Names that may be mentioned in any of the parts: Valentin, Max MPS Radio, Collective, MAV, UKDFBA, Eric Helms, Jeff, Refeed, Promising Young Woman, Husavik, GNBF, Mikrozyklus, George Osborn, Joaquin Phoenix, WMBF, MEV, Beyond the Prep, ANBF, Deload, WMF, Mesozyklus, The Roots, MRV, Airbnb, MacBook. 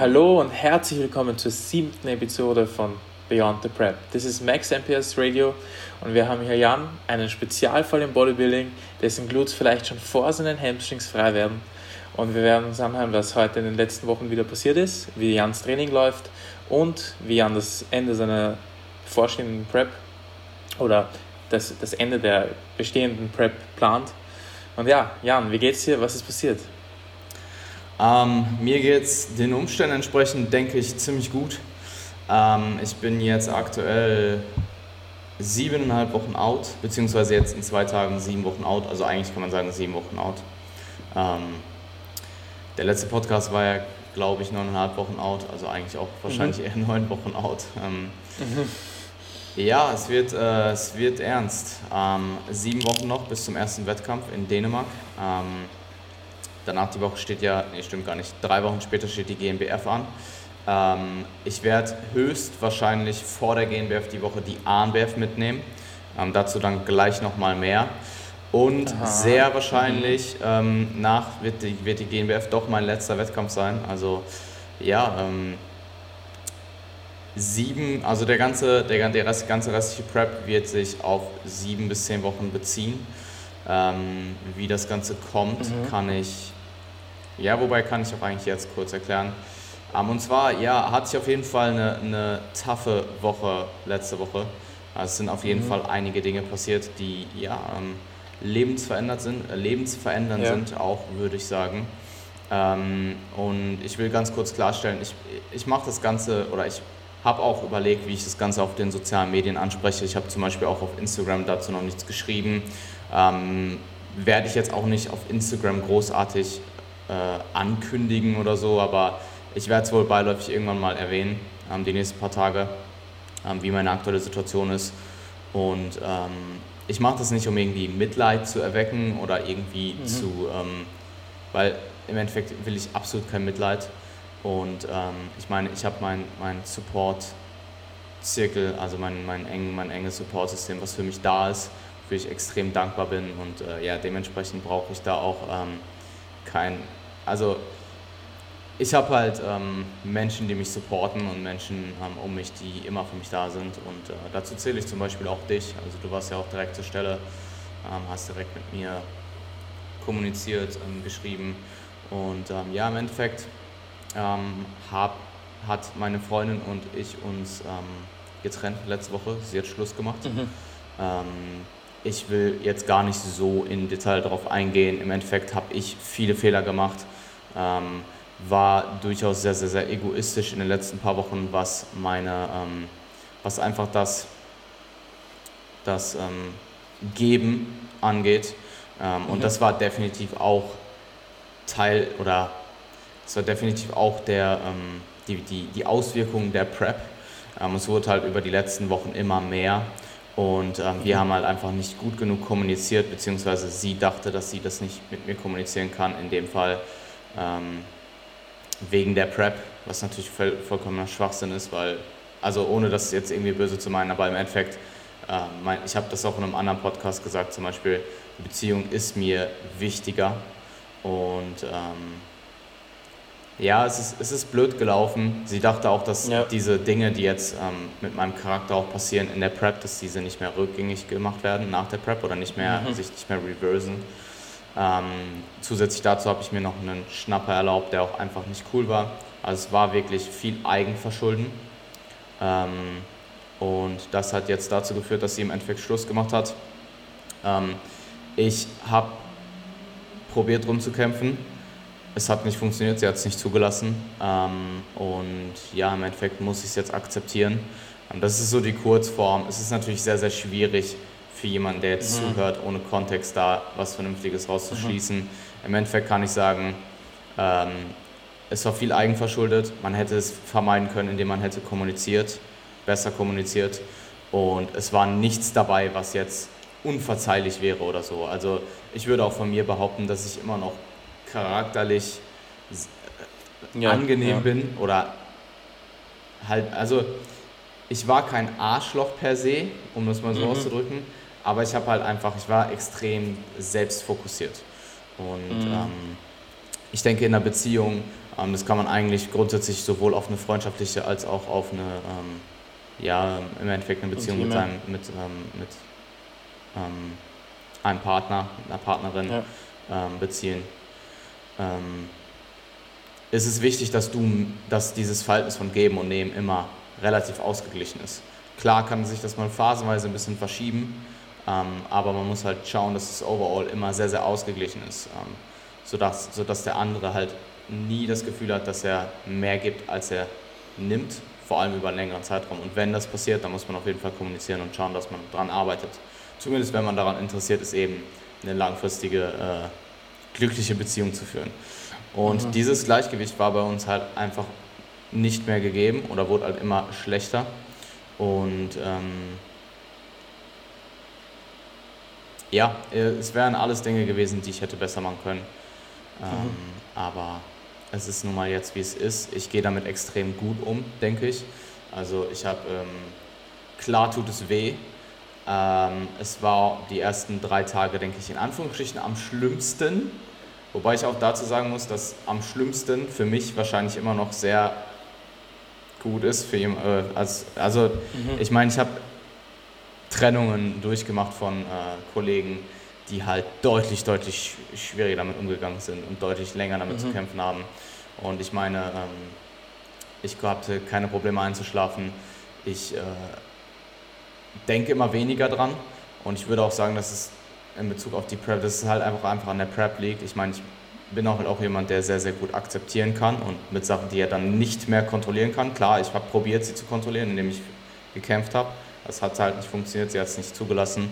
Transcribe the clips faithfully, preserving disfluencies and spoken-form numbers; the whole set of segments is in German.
Hallo und herzlich willkommen zur siebten Episode von Beyond the Prep. Das ist Max M P S Radio und wir haben hier Jan, einen Spezialfall im Bodybuilding, dessen Glutes vielleicht schon vor seinen Hamstrings frei werden. Und wir werden uns anhören, was heute in den letzten Wochen wieder passiert ist, wie Jans Training läuft und wie Jan das Ende seiner vorstehenden Prep oder das, das Ende der bestehenden Prep plant. Und ja, Jan, wie geht's dir? Was ist passiert? Ähm, mir geht's den Umständen entsprechend, denke ich, ziemlich gut. Ähm, ich bin jetzt aktuell siebeneinhalb Wochen out, beziehungsweise jetzt in zwei Tagen sieben Wochen out. Also eigentlich kann man sagen sieben Wochen out. Ähm, der letzte Podcast war ja, glaube ich, neuneinhalb Wochen out, also eigentlich auch wahrscheinlich mhm. eher neun Wochen out. Ähm, mhm. Ja, es wird, äh, es wird ernst. Ähm, sieben Wochen noch bis zum ersten Wettkampf in Dänemark. Ähm, danach die Woche steht ja, nee, stimmt gar nicht, drei Wochen später steht die G N B F an. Ähm, ich werde höchstwahrscheinlich vor der G N B F die Woche die A N B F mitnehmen. Ähm, dazu dann gleich nochmal mehr. Und Aha. sehr wahrscheinlich ähm, nach wird die, wird die G N B F doch mein letzter Wettkampf sein. Also ja, ähm, sieben, also der ganze, der, der Rest, ganze restliche Prep wird sich auf sieben bis zehn Wochen beziehen. Ähm, wie das Ganze kommt, mhm. kann ich, ja, wobei kann ich auch eigentlich jetzt kurz erklären. Ähm, und zwar, ja, hatte ich auf jeden Fall eine, eine taffe Woche letzte Woche. Also es sind auf jeden mhm. Fall einige Dinge passiert, die, ja, ähm, lebensverändert sind, äh, lebensverändernd ja. sind, auch würde ich sagen. Ähm, und ich will ganz kurz klarstellen, ich, ich mache das Ganze, oder ich habe auch überlegt, wie ich das Ganze auf den sozialen Medien anspreche. Ich habe zum Beispiel auch auf Instagram dazu noch nichts geschrieben. Ähm, werde ich jetzt auch nicht auf Instagram großartig äh, ankündigen oder so, aber ich werde es wohl beiläufig irgendwann mal erwähnen, ähm, die nächsten paar Tage, ähm, wie meine aktuelle Situation ist. Und ähm, ich mache das nicht, um irgendwie Mitleid zu erwecken oder irgendwie mhm. zu, ähm, weil im Endeffekt will ich absolut kein Mitleid. Und ähm, ich meine, ich habe mein, mein Support-Zirkel, also mein, mein, eng, mein enges Support-System, was für mich da ist, für ich extrem dankbar bin. Und äh, ja, dementsprechend brauche ich da auch ähm, kein... Also ich habe halt ähm, Menschen, die mich supporten und Menschen ähm, um mich, die immer für mich da sind. Und äh, dazu zähle ich zum Beispiel auch dich. Also du warst ja auch direkt zur Stelle, ähm, hast direkt mit mir kommuniziert, ähm, geschrieben. Und ähm, ja, im Endeffekt... Ähm, hab, hat meine Freundin und ich uns ähm, getrennt letzte Woche. Sie hat Schluss gemacht. Mhm. Ähm, ich will jetzt gar nicht so in Detail darauf eingehen. Im Endeffekt habe ich viele Fehler gemacht. Ähm, war durchaus sehr, sehr, sehr egoistisch in den letzten paar Wochen, was meine, ähm, was einfach das, das ähm, Geben angeht. Ähm, mhm. Und das war definitiv auch Teil oder Es war definitiv auch der, ähm, die, die, die Auswirkungen der Prep. Ähm, es wurde halt über die letzten Wochen immer mehr und ähm, wir haben halt einfach nicht gut genug kommuniziert, beziehungsweise sie dachte, dass sie das nicht mit mir kommunizieren kann, in dem Fall ähm, wegen der Prep, was natürlich voll, vollkommener Schwachsinn ist, weil, also ohne das jetzt irgendwie böse zu meinen, aber im Endeffekt, äh, mein, ich habe das auch in einem anderen Podcast gesagt, zum Beispiel, die Beziehung ist mir wichtiger und ähm, ja, es ist, es ist blöd gelaufen. Sie dachte auch, dass ja. diese Dinge, die jetzt ähm, mit meinem Charakter auch passieren in der Prep, dass diese nicht mehr rückgängig gemacht werden nach der Prep oder nicht mehr, mhm. sich nicht mehr reversen. Ähm, zusätzlich dazu habe ich mir noch einen Schnapper erlaubt, der auch einfach nicht cool war. Also es war wirklich viel Eigenverschulden. Ähm, und das hat jetzt dazu geführt, dass sie im Endeffekt Schluss gemacht hat. Ähm, ich habe probiert rumzukämpfen. Es hat nicht funktioniert, sie hat es nicht zugelassen ähm, und ja, im Endeffekt muss ich es jetzt akzeptieren. Das ist so die Kurzform. Es ist natürlich sehr, sehr schwierig für jemanden, der jetzt mhm. zuhört, ohne Kontext da was Vernünftiges rauszuschließen. Mhm. Im Endeffekt kann ich sagen, ähm, es war viel eigenverschuldet. Man hätte es vermeiden können, indem man hätte kommuniziert, besser kommuniziert und es war nichts dabei, was jetzt unverzeihlich wäre oder so. Also ich würde auch von mir behaupten, dass ich immer noch charakterlich ja, angenehm ja. bin oder halt, also ich war kein Arschloch per se, um das mal so mhm. auszudrücken, aber ich habe halt einfach, ich war extrem selbstfokussiert und mhm. ähm, ich denke in einer Beziehung Ähm, das kann man eigentlich grundsätzlich sowohl auf eine freundschaftliche als auch auf eine, ähm, ja, im Endeffekt eine Beziehung mit seinem, mit, ähm, mit ähm, einem Partner, einer Partnerin ja. ähm, beziehen. Ähm, es ist wichtig, dass du, dass dieses Verhältnis von Geben und Nehmen immer relativ ausgeglichen ist. Klar kann sich das mal phasenweise ein bisschen verschieben, ähm, aber man muss halt schauen, dass es overall immer sehr, sehr ausgeglichen ist, ähm, sodass, sodass der andere halt nie das Gefühl hat, dass er mehr gibt, als er nimmt, vor allem über einen längeren Zeitraum. Und wenn das passiert, dann muss man auf jeden Fall kommunizieren und schauen, dass man daran arbeitet. Zumindest wenn man daran interessiert ist, eben eine langfristige, äh, glückliche Beziehung zu führen. Und mhm. dieses Gleichgewicht war bei uns halt einfach nicht mehr gegeben oder wurde halt immer schlechter. Und ähm, ja, es wären alles Dinge gewesen, die ich hätte besser machen können. Ähm, mhm. Aber es ist nun mal jetzt, wie es ist. Ich gehe damit extrem gut um, denke ich. Also ich habe, ähm, klar tut es weh. Ähm, es war die ersten drei Tage, denke ich, in Anführungsstrichen am schlimmsten. Wobei ich auch dazu sagen muss, dass am schlimmsten für mich wahrscheinlich immer noch sehr gut ist. Für ihn, äh, als, also mhm. ich meine, ich habe Trennungen durchgemacht von äh, Kollegen, die halt deutlich, deutlich schwieriger damit umgegangen sind und deutlich länger damit mhm. zu kämpfen haben. Und ich meine, ähm, ich hatte keine Probleme einzuschlafen. Ich äh, denke immer weniger dran und ich würde auch sagen, dass es in Bezug auf die Prep, dass es halt einfach, einfach an der Prep liegt. Ich meine, ich bin auch, auch jemand, der sehr, sehr gut akzeptieren kann und mit Sachen, die er dann nicht mehr kontrollieren kann. Klar, ich habe probiert, sie zu kontrollieren, indem ich gekämpft habe. Das hat halt nicht funktioniert, sie hat es nicht zugelassen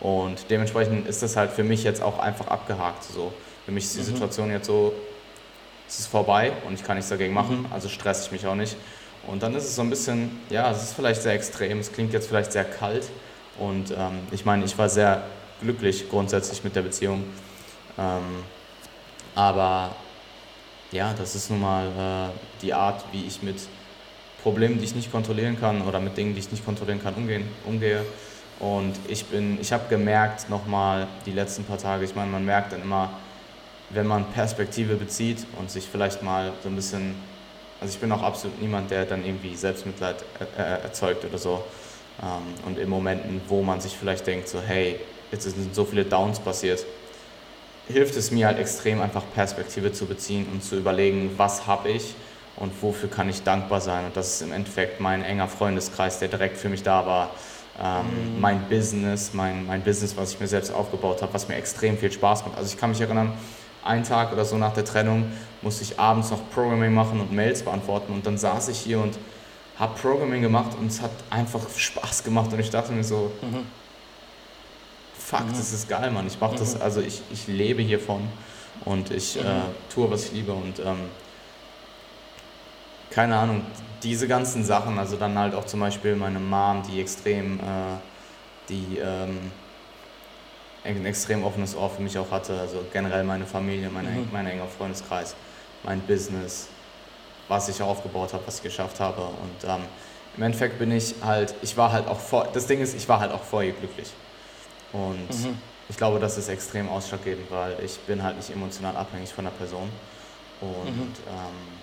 und dementsprechend ist das halt für mich jetzt auch einfach abgehakt. So. Für mich ist die mhm. Situation jetzt so, es ist vorbei und ich kann nichts dagegen machen, mhm. also stresse ich mich auch nicht. Und dann ist es so ein bisschen, ja, es ist vielleicht sehr extrem, es klingt jetzt vielleicht sehr kalt und ähm, ich meine, ich war sehr glücklich grundsätzlich mit der Beziehung, ähm, aber ja, das ist nun mal äh, die Art, wie ich mit Problemen, die ich nicht kontrollieren kann oder mit Dingen, die ich nicht kontrollieren kann, umgehen, umgehe. Und ich bin, ich habe gemerkt nochmal die letzten paar Tage, ich meine, man merkt dann immer, wenn man Perspektive bezieht und sich vielleicht mal so ein bisschen, also ich bin auch absolut niemand, der dann irgendwie Selbstmitleid äh, erzeugt oder so. Ähm, und in Momenten, wo man sich vielleicht denkt, so hey, jetzt sind so viele Downs passiert, hilft es mir halt extrem, einfach Perspektive zu beziehen und zu überlegen, was habe ich und wofür kann ich dankbar sein. Und das ist im Endeffekt mein enger Freundeskreis, der direkt für mich da war. Ähm, mhm. Mein Business, mein, mein Business, was ich mir selbst aufgebaut habe, was mir extrem viel Spaß macht. Also ich kann mich erinnern, einen Tag oder so nach der Trennung musste ich abends noch Programming machen und Mails beantworten und dann saß ich hier und habe Programming gemacht und es hat einfach Spaß gemacht und ich dachte mir so, mhm. fuck, mhm. das ist geil, Mann, ich mache mhm. das, also ich, ich lebe hiervon und ich mhm. äh, tue, was ich liebe und ähm, keine Ahnung, diese ganzen Sachen, also dann halt auch zum Beispiel meine Mom, die extrem, äh, die, ähm, ein extrem offenes Ohr für mich auch hatte, also generell meine Familie, mein mhm. mein enger Freundeskreis, mein Business, was ich aufgebaut habe, was ich geschafft habe und ähm, im Endeffekt bin ich halt, ich war halt auch, vor, das Ding ist, ich war halt auch vorher glücklich und mhm. ich glaube, das ist extrem ausschlaggebend, weil ich bin halt nicht emotional abhängig von der Person und mhm. ähm,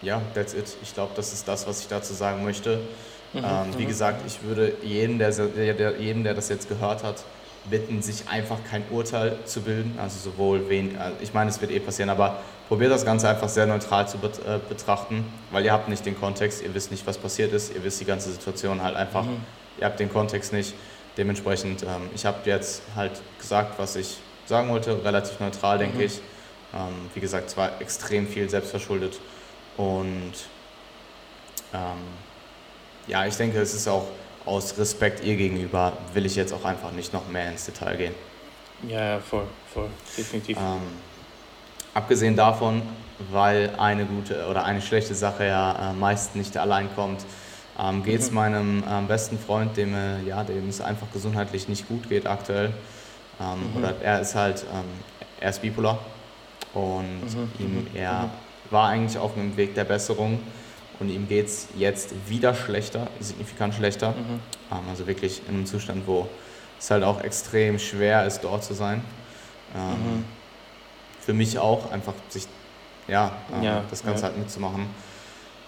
ja, that's it, ich glaube, das ist das, was ich dazu sagen möchte. Mhm, ähm, wie gesagt, ich würde jedem der, der, jedem, der das jetzt gehört hat, bitten, sich einfach kein Urteil zu bilden. Also sowohl, wen, ich meine, es wird eh passieren, aber probiert das Ganze einfach sehr neutral zu betrachten, weil ihr habt nicht den Kontext, ihr wisst nicht, was passiert ist, ihr wisst die ganze Situation halt einfach, mhm. ihr habt den Kontext nicht. Dementsprechend, ähm, ich habe jetzt halt gesagt, was ich sagen wollte, relativ neutral, mhm. denke ich. Ähm, wie gesagt, es war extrem viel selbstverschuldet und ähm, ja, ich denke, es ist auch aus Respekt ihr gegenüber, will ich jetzt auch einfach nicht noch mehr ins Detail gehen. Ja, ja, voll, voll, definitiv. Ähm, abgesehen davon, weil eine gute oder eine schlechte Sache ja äh, meist nicht allein kommt, ähm, geht es mhm. meinem äh, besten Freund, dem, äh, ja, dem es einfach gesundheitlich nicht gut geht aktuell. Ähm, mhm. Oder er ist halt, ähm, er ist bipolar und mhm. ihm, er mhm. war eigentlich auf dem Weg der Besserung. Und ihm geht es jetzt wieder schlechter, signifikant schlechter. Mhm. Also wirklich in einem Zustand, wo es halt auch extrem schwer ist, dort zu sein. Mhm. für mich auch, einfach sich, ja, äh, ja das Ganze ja. halt mitzumachen.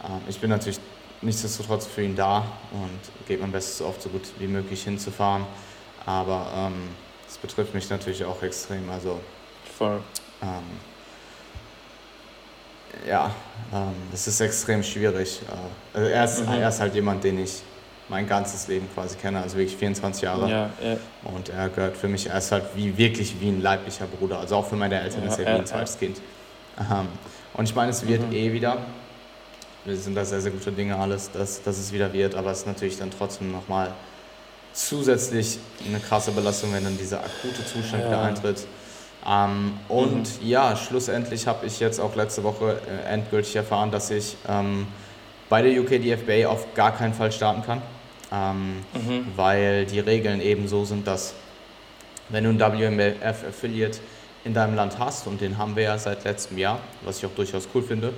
Äh, ich bin natürlich nichtsdestotrotz für ihn da und gebe mein Bestes, oft so gut wie möglich hinzufahren. Aber ähm, das betrifft mich natürlich auch extrem. Also, Voll. Ähm, ja, ähm, das ist extrem schwierig. Äh, also er, ist, mhm. er ist halt jemand, den ich mein ganzes Leben quasi kenne, also wirklich vierundzwanzig Jahre. Ja, ja. Und er gehört für mich, er ist halt wie, wirklich wie ein leiblicher Bruder. Also auch für meine Eltern ja, ist er ja, wie ein zweites ja. Kind. Ähm, und ich meine, es wird mhm. eh wieder. Wir sind da sehr, sehr gute Dinge alles, dass, dass es wieder wird, aber es ist natürlich dann trotzdem nochmal zusätzlich eine krasse Belastung, wenn dann dieser akute Zustand ja. wieder eintritt. Ähm, und mhm. ja, schlussendlich habe ich jetzt auch letzte Woche äh, endgültig erfahren, dass ich ähm, bei der U K D F B A auf gar keinen Fall starten kann, ähm, mhm. weil die Regeln eben so sind, dass wenn du einen W M F-Affiliate in deinem Land hast, und den haben wir ja seit letztem Jahr, was ich auch durchaus cool finde,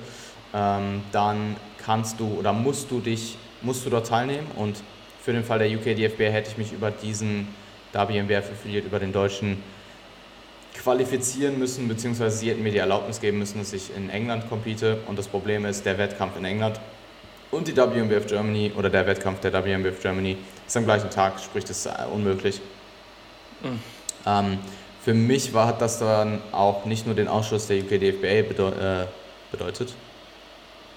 ähm, dann kannst du oder musst du dich, musst du dort teilnehmen, und für den Fall der U K D F B A hätte ich mich über diesen W M B F-Affiliate, über den Deutschen, qualifizieren müssen, beziehungsweise sie hätten mir die Erlaubnis geben müssen, dass ich in England compete, und das Problem ist, der Wettkampf in England und die W M B F Germany oder der Wettkampf der W M B F Germany ist am gleichen Tag, sprich, das ist unmöglich. Mhm. Ähm, für mich war, hat das dann auch nicht nur den Ausschluss der U K D F B A bedeu- äh, bedeutet,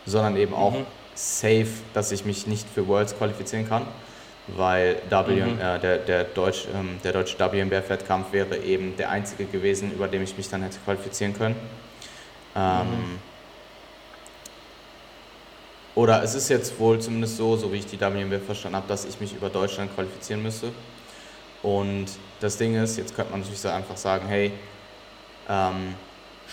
sondern eben auch mhm. safe, dass ich mich nicht für Worlds qualifizieren kann, weil w, mhm. äh, der, der, Deutsch, ähm, der deutsche W M B F-Wettkampf wäre eben der einzige gewesen, über den ich mich dann hätte qualifizieren können. Ähm, mhm. Oder es ist jetzt wohl zumindest so, so wie ich die W M B F verstanden habe, dass ich mich über Deutschland qualifizieren müsste. Und das Ding ist, jetzt könnte man natürlich so einfach sagen, hey, ähm,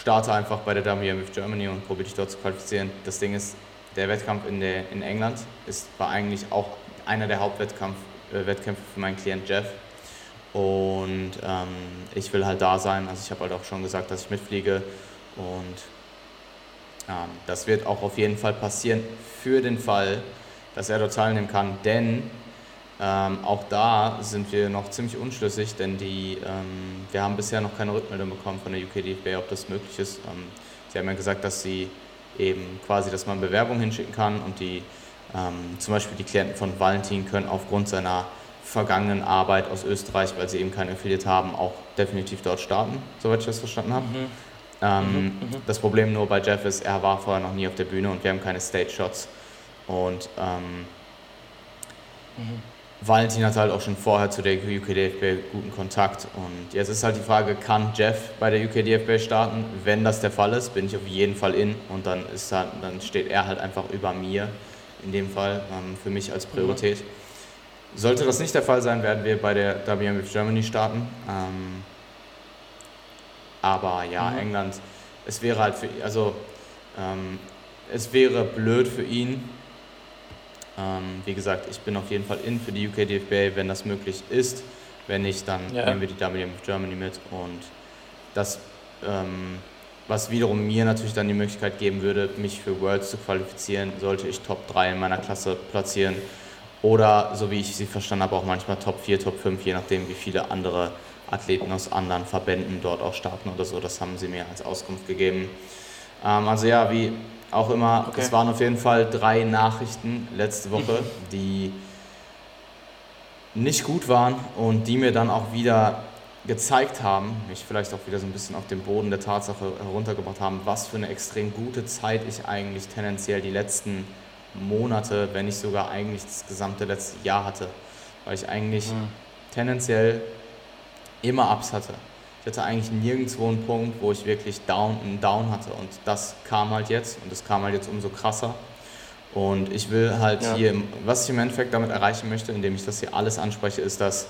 starte einfach bei der W M B F Germany und probiere dich dort zu qualifizieren. Das Ding ist, der Wettkampf in, der, in England ist, war eigentlich auch einer der Hauptwettkämpfe äh, Wettkämpfe für meinen Klient Jeff. Und ähm, ich will halt da sein. Also ich habe halt auch schon gesagt, dass ich mitfliege. Und ähm, das wird auch auf jeden Fall passieren für den Fall, dass er dort teilnehmen kann. Denn ähm, auch da sind wir noch ziemlich unschlüssig, denn die, ähm, wir haben bisher noch keine Rückmeldung bekommen von der U K D F B A, ob das möglich ist. Ähm, sie haben ja gesagt, dass sie eben quasi, dass man Bewerbungen hinschicken kann, und die Ähm, zum Beispiel die Klienten von Valentin können aufgrund seiner vergangenen Arbeit aus Österreich, weil sie eben keinen Affiliate haben, auch definitiv dort starten, soweit ich das verstanden habe. Mhm. Ähm, mhm. Das Problem nur bei Jeff ist, er war vorher noch nie auf der Bühne und wir haben keine Stage-Shots. Und ähm, mhm. Valentin hatte halt auch schon vorher zu der U K D F B A guten Kontakt. Und jetzt ist halt die Frage, kann Jeff bei der U K D F B A starten? Wenn das der Fall ist, bin ich auf jeden Fall in, und dann, ist halt, dann steht er halt einfach über mir. In dem Fall ähm, für mich als Priorität. Mhm. Sollte das nicht der Fall sein, werden wir bei der W M F Germany starten. Ähm, aber ja, mhm. England, es wäre halt für, also ähm, es wäre blöd für ihn. Ähm, wie gesagt, ich bin auf jeden Fall in für die U K D F B A, wenn das möglich ist. Wenn nicht, dann ja. nehmen wir die W M F Germany mit, und das, ähm, was wiederum mir natürlich dann die Möglichkeit geben würde, mich für Worlds zu qualifizieren, sollte ich Top drei in meiner Klasse platzieren, oder, so wie ich sie verstanden habe, auch manchmal Top vier, Top fünf, je nachdem, wie viele andere Athleten aus anderen Verbänden dort auch starten oder so. Das haben sie mir als Auskunft gegeben. Ähm, also ja, wie auch immer, okay. Es waren auf jeden Fall drei Nachrichten letzte Woche, die nicht gut waren und die mir dann auch wieder gezeigt haben, mich vielleicht auch wieder so ein bisschen auf den Boden der Tatsache heruntergebracht haben, was für eine extrem gute Zeit ich eigentlich tendenziell die letzten Monate, wenn nicht sogar eigentlich das gesamte letzte Jahr hatte, weil ich eigentlich mhm. tendenziell immer Ups hatte. Ich hatte eigentlich nirgendwo einen Punkt, wo ich wirklich Down einen Down hatte, und das kam halt jetzt und das kam halt jetzt umso krasser, und ich will halt ja. hier, was ich im Endeffekt damit erreichen möchte, indem ich das hier alles anspreche, ist, dass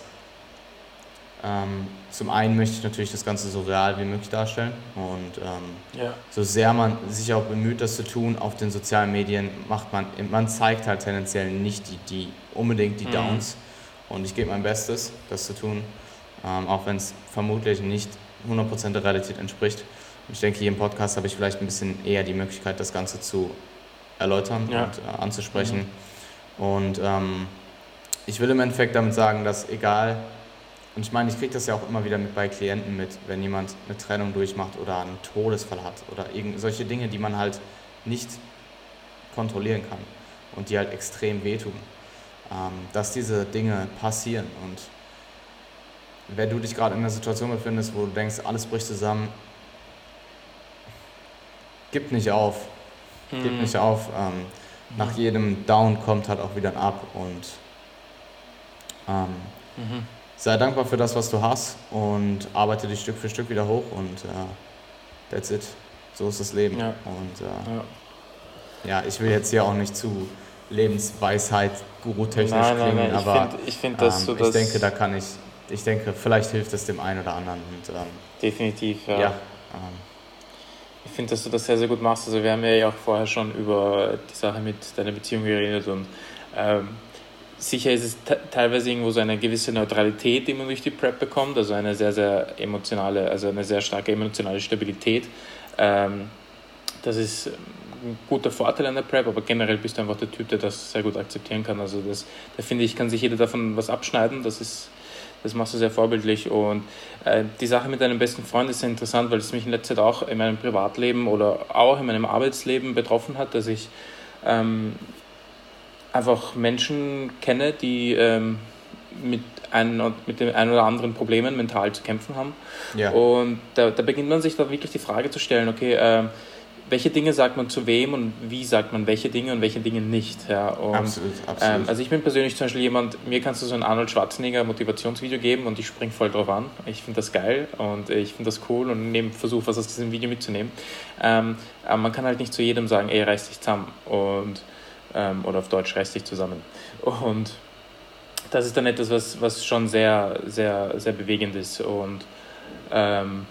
Ähm, zum einen möchte ich natürlich das Ganze so real wie möglich darstellen, und ähm, ja. so sehr man sich auch bemüht, das zu tun, auf den sozialen Medien macht man, man zeigt halt tendenziell nicht die, die unbedingt die mhm. Downs, und ich gebe mein Bestes, das zu tun, ähm, auch wenn es vermutlich nicht hundert Prozent der Realität entspricht. Und ich denke, hier im Podcast habe ich vielleicht ein bisschen eher die Möglichkeit, das Ganze zu erläutern ja. und äh, anzusprechen. Mhm. Und ähm, ich will im Endeffekt damit sagen, dass egal Und ich meine, ich kriege das ja auch immer wieder mit bei Klienten mit, wenn jemand eine Trennung durchmacht oder einen Todesfall hat oder irgend solche Dinge, die man halt nicht kontrollieren kann und die halt extrem wehtun, ähm, dass diese Dinge passieren. Und wenn du dich gerade in einer Situation befindest, wo du denkst, alles bricht zusammen, gib nicht auf, mhm. gib nicht auf. Ähm, mhm. Nach jedem Down kommt halt auch wieder ein Up und ähm, mhm. sei dankbar für das, was du hast, und arbeite dich Stück für Stück wieder hoch, und uh, that's it. So ist das Leben. Ja. Und uh, ja. ja, ich will jetzt hier auch nicht zu Lebensweisheit gurutechnisch nein, klingen, nein, nein. aber ich, find, ich, find, dass ähm, du ich das denke, da kann ich, ich denke, vielleicht hilft es dem einen oder anderen. Und, ähm, definitiv, ja. ja ähm, ich finde, dass du das sehr, sehr gut machst. Also wir haben ja auch vorher schon über die Sache mit deiner Beziehung geredet, und ähm, sicher ist es t- teilweise irgendwo so eine gewisse Neutralität, die man durch die Prep bekommt, also eine sehr, sehr emotionale, also eine sehr starke emotionale Stabilität. Ähm, das ist ein guter Vorteil an der Prep, aber generell bist du einfach der Typ, der das sehr gut akzeptieren kann. Also das, da finde ich, kann sich jeder davon was abschneiden, das ist, das machst du sehr vorbildlich. Und äh, die Sache mit deinem besten Freund ist sehr interessant, weil es mich in letzter Zeit auch in meinem Privatleben oder auch in meinem Arbeitsleben betroffen hat, dass ich ähm, einfach Menschen kenne, die ähm, mit, ein, mit den ein oder anderen Problemen mental zu kämpfen haben. Ja. Und da, da beginnt man sich da wirklich die Frage zu stellen, okay, äh, welche Dinge sagt man zu wem und wie sagt man welche Dinge und welche Dinge nicht. Ja. Und, absolut, absolut. Ähm, also ich bin persönlich zum Beispiel jemand, mir kannst du so ein Arnold Schwarzenegger Motivationsvideo geben und ich springe voll drauf an. Ich finde das geil und ich finde das cool und versuche was aus diesem Video mitzunehmen. Ähm, aber man kann halt nicht zu jedem sagen, ey, reiß dich zusammen. Und oder auf Deutsch reiß dich zusammen. Und das ist dann etwas, was, was schon sehr, sehr, sehr bewegend ist. Und ähm,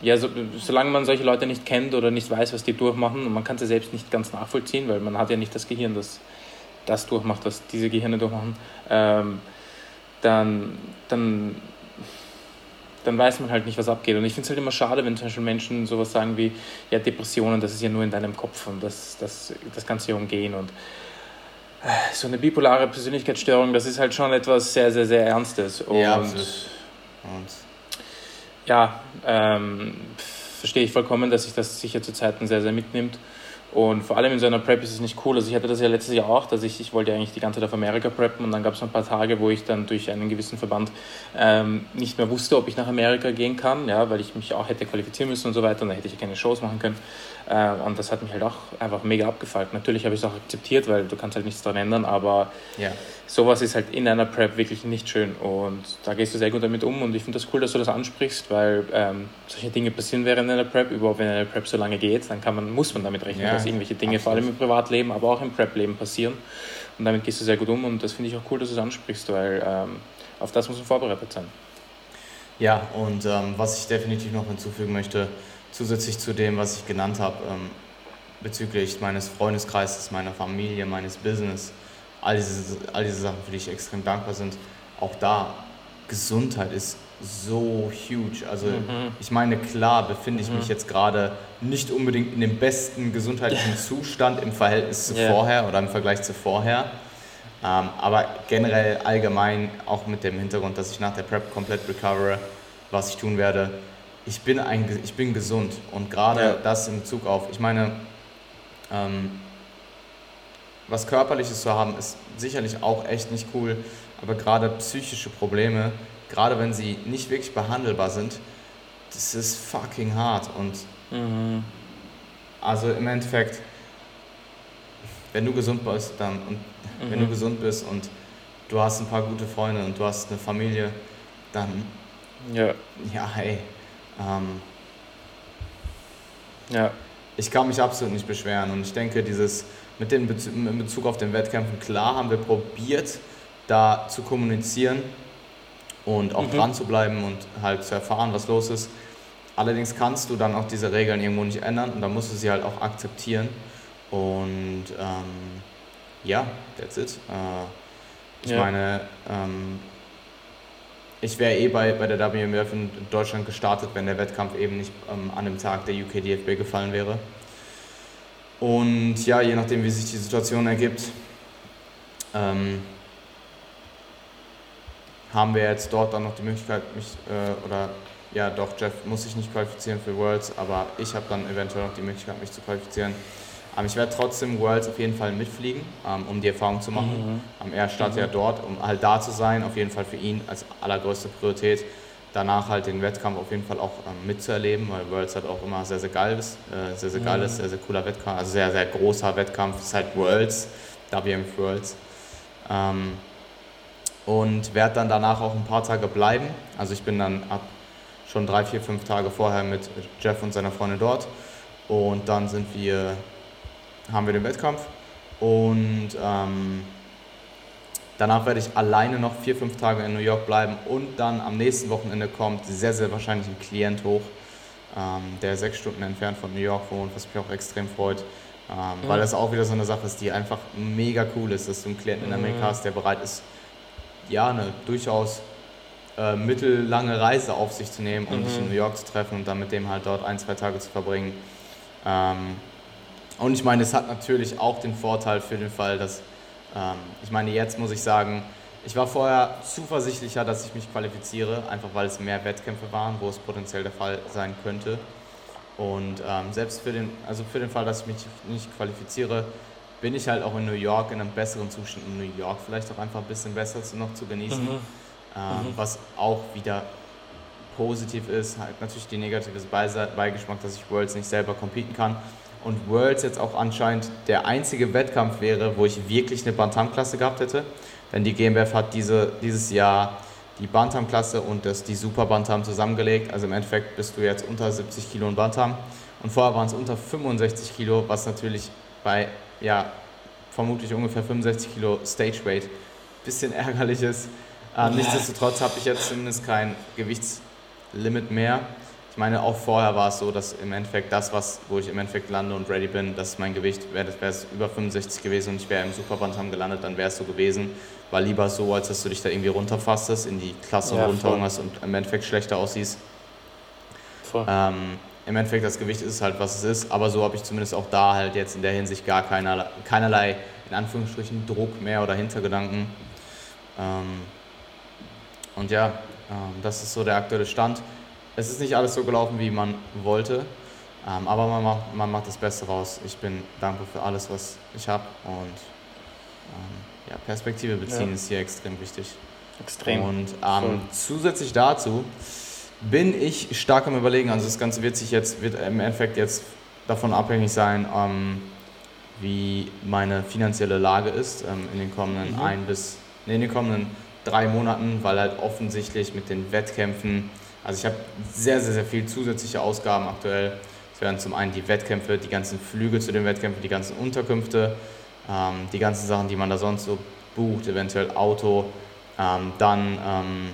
ja, so, solange man solche Leute nicht kennt oder nicht weiß, was die durchmachen, und man kann sie selbst nicht ganz nachvollziehen, weil man hat ja nicht das Gehirn, das das durchmacht, das diese Gehirne durchmachen, ähm, dann, dann, dann weiß man halt nicht, was abgeht. Und ich finde es halt immer schade, wenn zum Beispiel Menschen sowas sagen wie, ja, Depressionen, das ist ja nur in deinem Kopf und das, das, das kannst du ja umgehen. Und so eine bipolare Persönlichkeitsstörung, das ist halt schon etwas sehr, sehr, sehr Ernstes. Und ja, absolut. Und ja, ähm, verstehe ich vollkommen, dass sich das sicher zu Zeiten sehr, sehr mitnimmt. Und vor allem in so einer Prep ist es nicht cool. Also ich hatte das ja letztes Jahr auch, dass ich, ich wollte eigentlich die ganze Zeit auf Amerika preppen, und dann gab es ein paar Tage, wo ich dann durch einen gewissen Verband ähm, nicht mehr wusste, ob ich nach Amerika gehen kann, ja, weil ich mich auch hätte qualifizieren müssen und so weiter, und dann hätte ich ja keine Shows machen können. Ähm, und das hat mich halt auch einfach mega abgefuckt. Natürlich habe ich es auch akzeptiert, weil du kannst halt nichts daran ändern, aber ja. Sowas ist halt in einer Prep wirklich nicht schön, und da gehst du sehr gut damit um, und ich finde das cool, dass du das ansprichst, weil ähm, solche Dinge passieren während einer Prep, überhaupt wenn eine Prep so lange geht, dann kann man, muss man damit rechnen, ja. Dass irgendwelche Dinge, absolut. Vor allem im Privatleben, aber auch im Prep-Leben passieren. Und damit gehst du sehr gut um, und das finde ich auch cool, dass du es ansprichst, weil ähm, auf das muss man vorbereitet sein. Ja, und ähm, was ich definitiv noch hinzufügen möchte, zusätzlich zu dem, was ich genannt habe, ähm, bezüglich meines Freundeskreises, meiner Familie, meines Business, all diese, all diese Sachen, für die ich extrem dankbar bin, auch da, Gesundheit ist so huge. Also mhm. ich meine, klar befinde ich mhm. mich jetzt gerade nicht unbedingt in dem besten gesundheitlichen Zustand im Verhältnis zu yeah. vorher oder im Vergleich zu vorher. Ähm, aber generell allgemein, auch mit dem Hintergrund, dass ich nach der Prep komplett recovere, was ich tun werde, ich bin, ein, ich bin gesund. Und gerade ja. das in Bezug auf, ich meine, ähm, was Körperliches zu haben, ist sicherlich auch echt nicht cool, aber gerade psychische Probleme, gerade wenn sie nicht wirklich behandelbar sind, das ist fucking hart. Und mhm. also im Endeffekt, wenn du gesund bist, dann und mhm. wenn du gesund bist und du hast ein paar gute Freunde und du hast eine Familie, dann ja, ja hey, ähm, ja, ich kann mich absolut nicht beschweren. Und ich denke, dieses mit dem Bezug, in Bezug auf den Wettkämpfen, klar haben wir probiert, da zu kommunizieren und auch mhm. dran zu bleiben und halt zu erfahren, was los ist. Allerdings kannst du dann auch diese Regeln irgendwo nicht ändern, und dann musst du sie halt auch akzeptieren. Und ähm, ja, that's it. Äh, ich ja. meine, ähm, ich wäre eh bei, bei der W M B F in Deutschland gestartet, wenn der Wettkampf eben nicht ähm, an dem Tag der U K D F B A gefallen wäre. Und ja, je nachdem, wie sich die Situation ergibt, ähm, haben wir jetzt dort dann noch die Möglichkeit, mich äh, oder ja doch, Jeff muss sich nicht qualifizieren für Worlds, aber ich habe dann eventuell noch die Möglichkeit, mich zu qualifizieren. Ähm, ich werde trotzdem Worlds auf jeden Fall mitfliegen, ähm, um die Erfahrung zu machen. Mhm. Ähm, er startet mhm. ja dort, um halt da zu sein, auf jeden Fall für ihn als allergrößte Priorität. Danach halt den Wettkampf auf jeden Fall auch ähm, mitzuerleben, weil Worlds halt auch immer sehr, sehr geil ist, äh, sehr, sehr geil ist, sehr, sehr cooler Wettkampf, also sehr, sehr großer Wettkampf, ist halt Worlds, W M F Worlds. Ähm, und werde dann danach auch ein paar Tage bleiben, also ich bin dann ab schon drei, vier, fünf Tage vorher mit Jeff und seiner Freundin dort und dann sind wir, haben wir den Wettkampf und ähm, danach werde ich alleine noch vier, fünf Tage in New York bleiben und dann am nächsten Wochenende kommt sehr, sehr wahrscheinlich ein Klient hoch, ähm, der sechs Stunden entfernt von New York wohnt, was mich auch extrem freut, ähm, mhm. weil das auch wieder so eine Sache ist, die einfach mega cool ist, dass du einen Klienten in Amerika hast, der bereit ist, ja, eine durchaus äh, mittellange Reise auf sich zu nehmen, um mhm. dich in New York zu treffen und dann mit dem halt dort ein, zwei Tage zu verbringen. Ähm, und ich meine, es hat natürlich auch den Vorteil für den Fall, dass ich meine, jetzt muss ich sagen, ich war vorher zuversichtlicher, dass ich mich qualifiziere, einfach weil es mehr Wettkämpfe waren, wo es potenziell der Fall sein könnte. Und ähm, selbst für den, also für den Fall, dass ich mich nicht qualifiziere, bin ich halt auch in New York in einem besseren Zustand, in New York vielleicht auch einfach ein bisschen besser zu, noch zu genießen, mhm. Ähm, mhm. was auch wieder positiv ist. Halt natürlich die negative Beigeschmack, dass ich Worlds nicht selber competen kann. Und Worlds jetzt auch anscheinend der einzige Wettkampf wäre, wo ich wirklich eine Bantam-Klasse gehabt hätte. Denn die G N B F hat diese, dieses Jahr die Bantam-Klasse und das, die Super Bantam zusammengelegt. Also im Endeffekt bist du jetzt unter siebzig Kilo in Bantam. Und vorher waren es unter fünfundsechzig Kilo, was natürlich bei ja, vermutlich ungefähr fünfundsechzig Kilo Stageweight ein bisschen ärgerlich ist. Ähm, nichtsdestotrotz habe ich jetzt zumindest kein Gewichtslimit mehr. Ich meine, auch vorher war es so, dass im Endeffekt das, was, wo ich im Endeffekt lande und ready bin, das ist mein Gewicht, wäre es über fünfundsechzig gewesen und ich wäre im Superbantam gelandet, dann wäre es so gewesen. War lieber so, als dass du dich da irgendwie runterfasstest, in die Klasse ja, runterhungerst und im Endeffekt schlechter aussiehst. Ähm, Im Endeffekt, das Gewicht ist halt, was es ist, aber so habe ich zumindest auch da halt jetzt in der Hinsicht gar keinerlei, keinerlei in Anführungsstrichen, Druck mehr oder Hintergedanken. Ähm, und ja, ähm, das ist so der aktuelle Stand. Es ist nicht alles so gelaufen, wie man wollte, ähm, aber man macht, man macht das Beste raus. Ich bin dankbar für alles, was ich habe und ähm, ja, Perspektive beziehen ja. ist hier extrem wichtig. Extrem. Und ähm, zusätzlich dazu bin ich stark am Überlegen, also das Ganze wird sich jetzt, wird im Endeffekt jetzt davon abhängig sein, ähm, wie meine finanzielle Lage ist ähm, in den kommenden mhm. ein bis, nee, in den kommenden drei Monaten, weil halt offensichtlich mit den Wettkämpfen. Also ich habe sehr, sehr, sehr viel zusätzliche Ausgaben aktuell. Es wären zum einen die Wettkämpfe, die ganzen Flüge zu den Wettkämpfen, die ganzen Unterkünfte, ähm, die ganzen Sachen, die man da sonst so bucht, eventuell Auto. Ähm, dann ähm,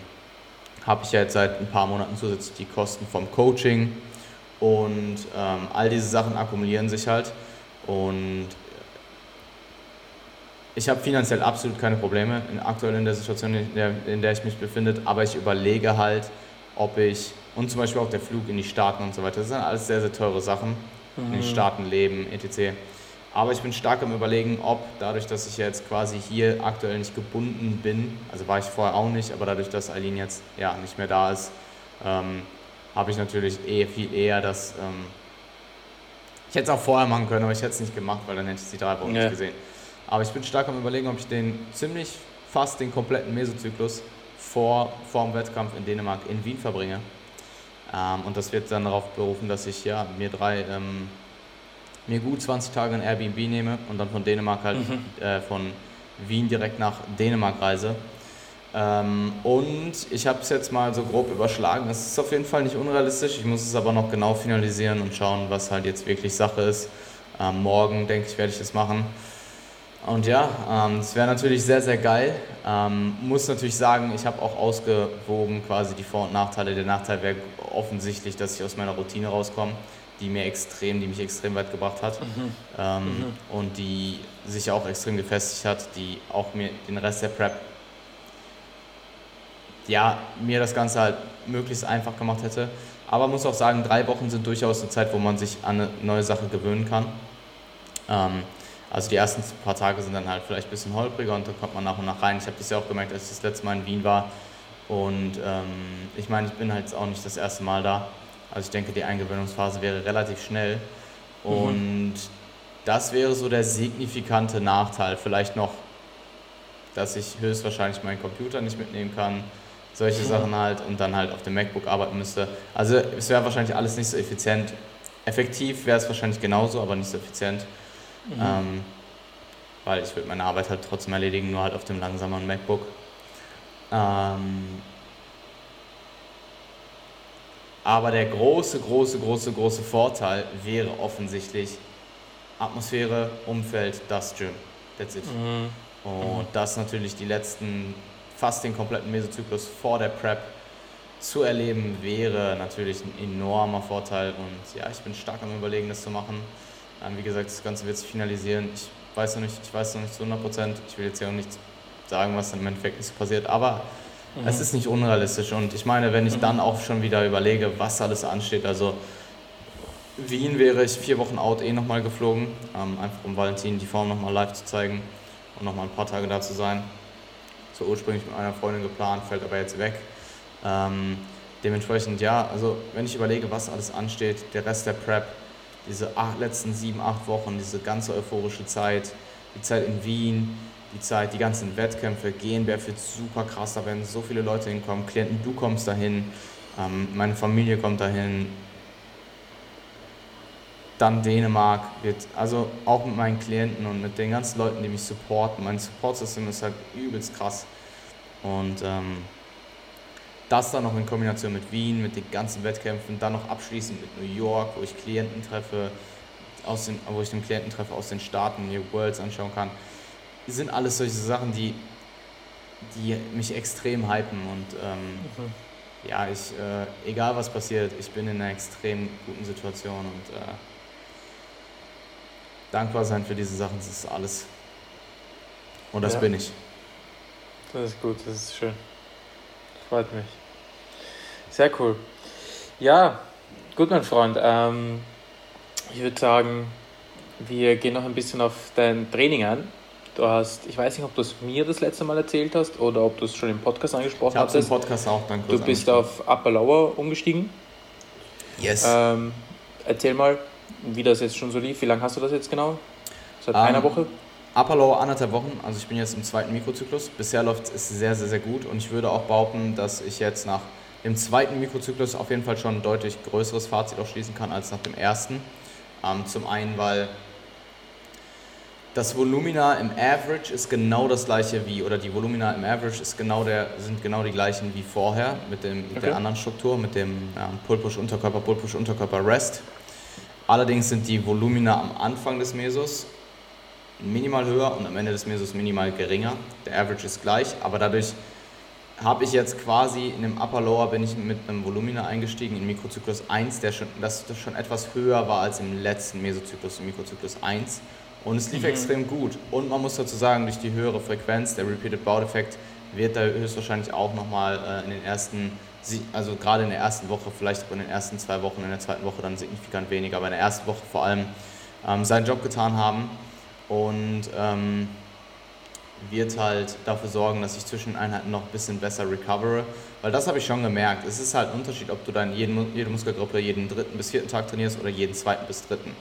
habe ich ja jetzt seit ein paar Monaten zusätzlich die Kosten vom Coaching und ähm, all diese Sachen akkumulieren sich halt. Und ich habe finanziell absolut keine Probleme, aktuell in der Situation, in der, in der ich mich befinde, aber ich überlege halt, ob ich, und zum Beispiel auch der Flug in die Staaten und so weiter, das sind alles sehr, sehr teure Sachen, mhm. in den Staaten leben, et cetera. Aber ich bin stark am Überlegen, ob dadurch, dass ich jetzt quasi hier aktuell nicht gebunden bin, also war ich vorher auch nicht, aber dadurch, dass Aline jetzt ja nicht mehr da ist, ähm, habe ich natürlich eh viel eher das, ähm, ich hätte es auch vorher machen können, aber ich hätte es nicht gemacht, weil dann hätte ich die drei Wochen nee. nicht gesehen. Aber ich bin stark am Überlegen, ob ich den ziemlich fast den kompletten Mesozyklus vor dem Wettkampf in Dänemark in Wien verbringe. Ähm, und das wird dann darauf berufen, dass ich ja, mir drei, ähm, mir gut zwanzig Tage in Airbnb nehme und dann von Dänemark halt, mhm. äh, von Wien direkt nach Dänemark reise. Ähm, und ich habe es jetzt mal so grob überschlagen. Es ist auf jeden Fall nicht unrealistisch. Ich muss es aber noch genau finalisieren und schauen, was halt jetzt wirklich Sache ist. Ähm, morgen, denke ich, werde ich das machen. Und ja, es ähm, wäre natürlich sehr, sehr geil. Ähm, muss natürlich sagen, ich habe auch ausgewogen quasi die Vor- und Nachteile. Der Nachteil wäre offensichtlich, dass ich aus meiner Routine rauskomme, die mir extrem, die mich extrem weit gebracht hat mhm. Ähm, mhm. und die sich auch extrem gefestigt hat, die auch mir den Rest der Prep, ja, mir das Ganze halt möglichst einfach gemacht hätte. Aber muss auch sagen, drei Wochen sind durchaus eine Zeit, wo man sich an eine neue Sache gewöhnen kann. Ähm, Also die ersten paar Tage sind dann halt vielleicht ein bisschen holpriger und dann kommt man nach und nach rein. Ich habe das ja auch gemerkt, als ich das letzte Mal in Wien war, Und ähm, ich meine, ich bin halt auch nicht das erste Mal da. Also ich denke, die Eingewöhnungsphase wäre relativ schnell. Und mhm. das wäre so der signifikante Nachteil. Vielleicht noch, dass ich höchstwahrscheinlich meinen Computer nicht mitnehmen kann, solche mhm. Sachen halt, und dann halt auf dem MacBook arbeiten müsste. Also es wäre wahrscheinlich alles nicht so effizient. Effektiv wäre es wahrscheinlich genauso, aber nicht so effizient. Mhm. Ähm, weil ich würde meine Arbeit halt trotzdem erledigen, nur halt auf dem langsameren MacBook. Ähm, aber der große, große, große, große Vorteil wäre offensichtlich Atmosphäre, Umfeld, das Gym. That's it. Mhm. Und das natürlich die letzten, fast den kompletten Mesozyklus vor der Prep zu erleben, wäre natürlich ein enormer Vorteil. Und ja, ich bin stark am Überlegen, das zu machen. Ähm, wie gesagt, das Ganze wird sich finalisieren. Ich weiß noch nicht, ich weiß noch nicht zu hundert Prozent. Ich will jetzt ja auch nichts sagen, was dann im Endeffekt ist passiert, aber mhm. es ist nicht unrealistisch. Und ich meine, wenn ich mhm. dann auch schon wieder überlege, was alles ansteht, also Wien wäre ich vier Wochen out eh nochmal geflogen, ähm, einfach um Valentin die Form nochmal live zu zeigen und nochmal ein paar Tage da zu sein. So ursprünglich mit einer Freundin geplant, fällt aber jetzt weg. Ähm, dementsprechend ja, also wenn ich überlege, was alles ansteht, der Rest der Prep, diese acht, letzten sieben, acht Wochen, diese ganze euphorische Zeit, die Zeit in Wien, die Zeit, die ganzen Wettkämpfe, G N B F wird super krass, da werden so viele Leute hinkommen, Klienten, du kommst dahin, ähm, meine Familie kommt dahin, dann Dänemark wird, also auch mit meinen Klienten und mit den ganzen Leuten, die mich supporten, mein Support-System ist halt übelst krass und ähm, das dann noch in Kombination mit Wien, mit den ganzen Wettkämpfen, dann noch abschließend mit New York, wo ich Klienten treffe, aus den, wo ich den Klienten treffe aus den Staaten, mir Worlds anschauen kann, sind alles solche Sachen, die, die mich extrem hypen und ähm, mhm. ja, ich, äh, egal was passiert, ich bin in einer extrem guten Situation und äh, dankbar sein für diese Sachen, das ist alles. Und das ja. bin ich. Das ist gut, das ist schön. Freut mich. Sehr cool. Ja, gut, mein Freund. Ähm, ich würde sagen, wir gehen noch ein bisschen auf dein Training an. Du hast, ich weiß nicht, ob du es mir das letzte Mal erzählt hast oder ob du es schon im Podcast angesprochen hast. Ich habe im Podcast auch, danke. Du bist auf Upper Lower umgestiegen. Yes. Ähm, erzähl mal, wie das jetzt schon so lief. Wie lange hast du das jetzt genau? Seit um, einer Woche? Upper Lower anderthalb Wochen. Also ich bin jetzt im zweiten Mikrozyklus. Bisher läuft es sehr, sehr, sehr gut. Und ich würde auch behaupten, dass ich jetzt nach dem zweiten Mikrozyklus auf jeden Fall schon ein deutlich größeres Fazit auch schließen kann als nach dem ersten. Ähm, zum einen, weil das Volumina im Average ist genau das gleiche wie, oder die Volumina im Average ist genau der, sind genau die gleichen wie vorher mit, dem, mit okay. der anderen Struktur, mit dem ja, Pull-Push-Unterkörper, Pull-Push-Unterkörper-Rest. Allerdings sind die Volumina am Anfang des Mesos minimal höher und am Ende des Mesos minimal geringer. Der Average ist gleich, aber dadurch habe ich jetzt quasi in dem Upper Lower bin ich mit einem Volumina eingestiegen in Mikrozyklus eins, der schon, das schon etwas höher war als im letzten Mesozyklus, im Mikrozyklus eins. Und es lief mhm. extrem gut. Und man muss dazu sagen, durch die höhere Frequenz, der Repeated Bout Effekt, wird da höchstwahrscheinlich auch nochmal äh, in den ersten, also gerade in der ersten Woche, vielleicht auch in den ersten zwei Wochen, in der zweiten Woche dann signifikant weniger, aber in der ersten Woche vor allem ähm, seinen Job getan haben und ähm, wird halt dafür sorgen, dass ich zwischen den Einheiten noch ein bisschen besser recovere, weil das habe ich schon gemerkt. Es ist halt ein Unterschied, ob du dann jeden, jede Muskelgruppe jeden dritten bis vierten Tag trainierst oder jeden zweiten bis dritten.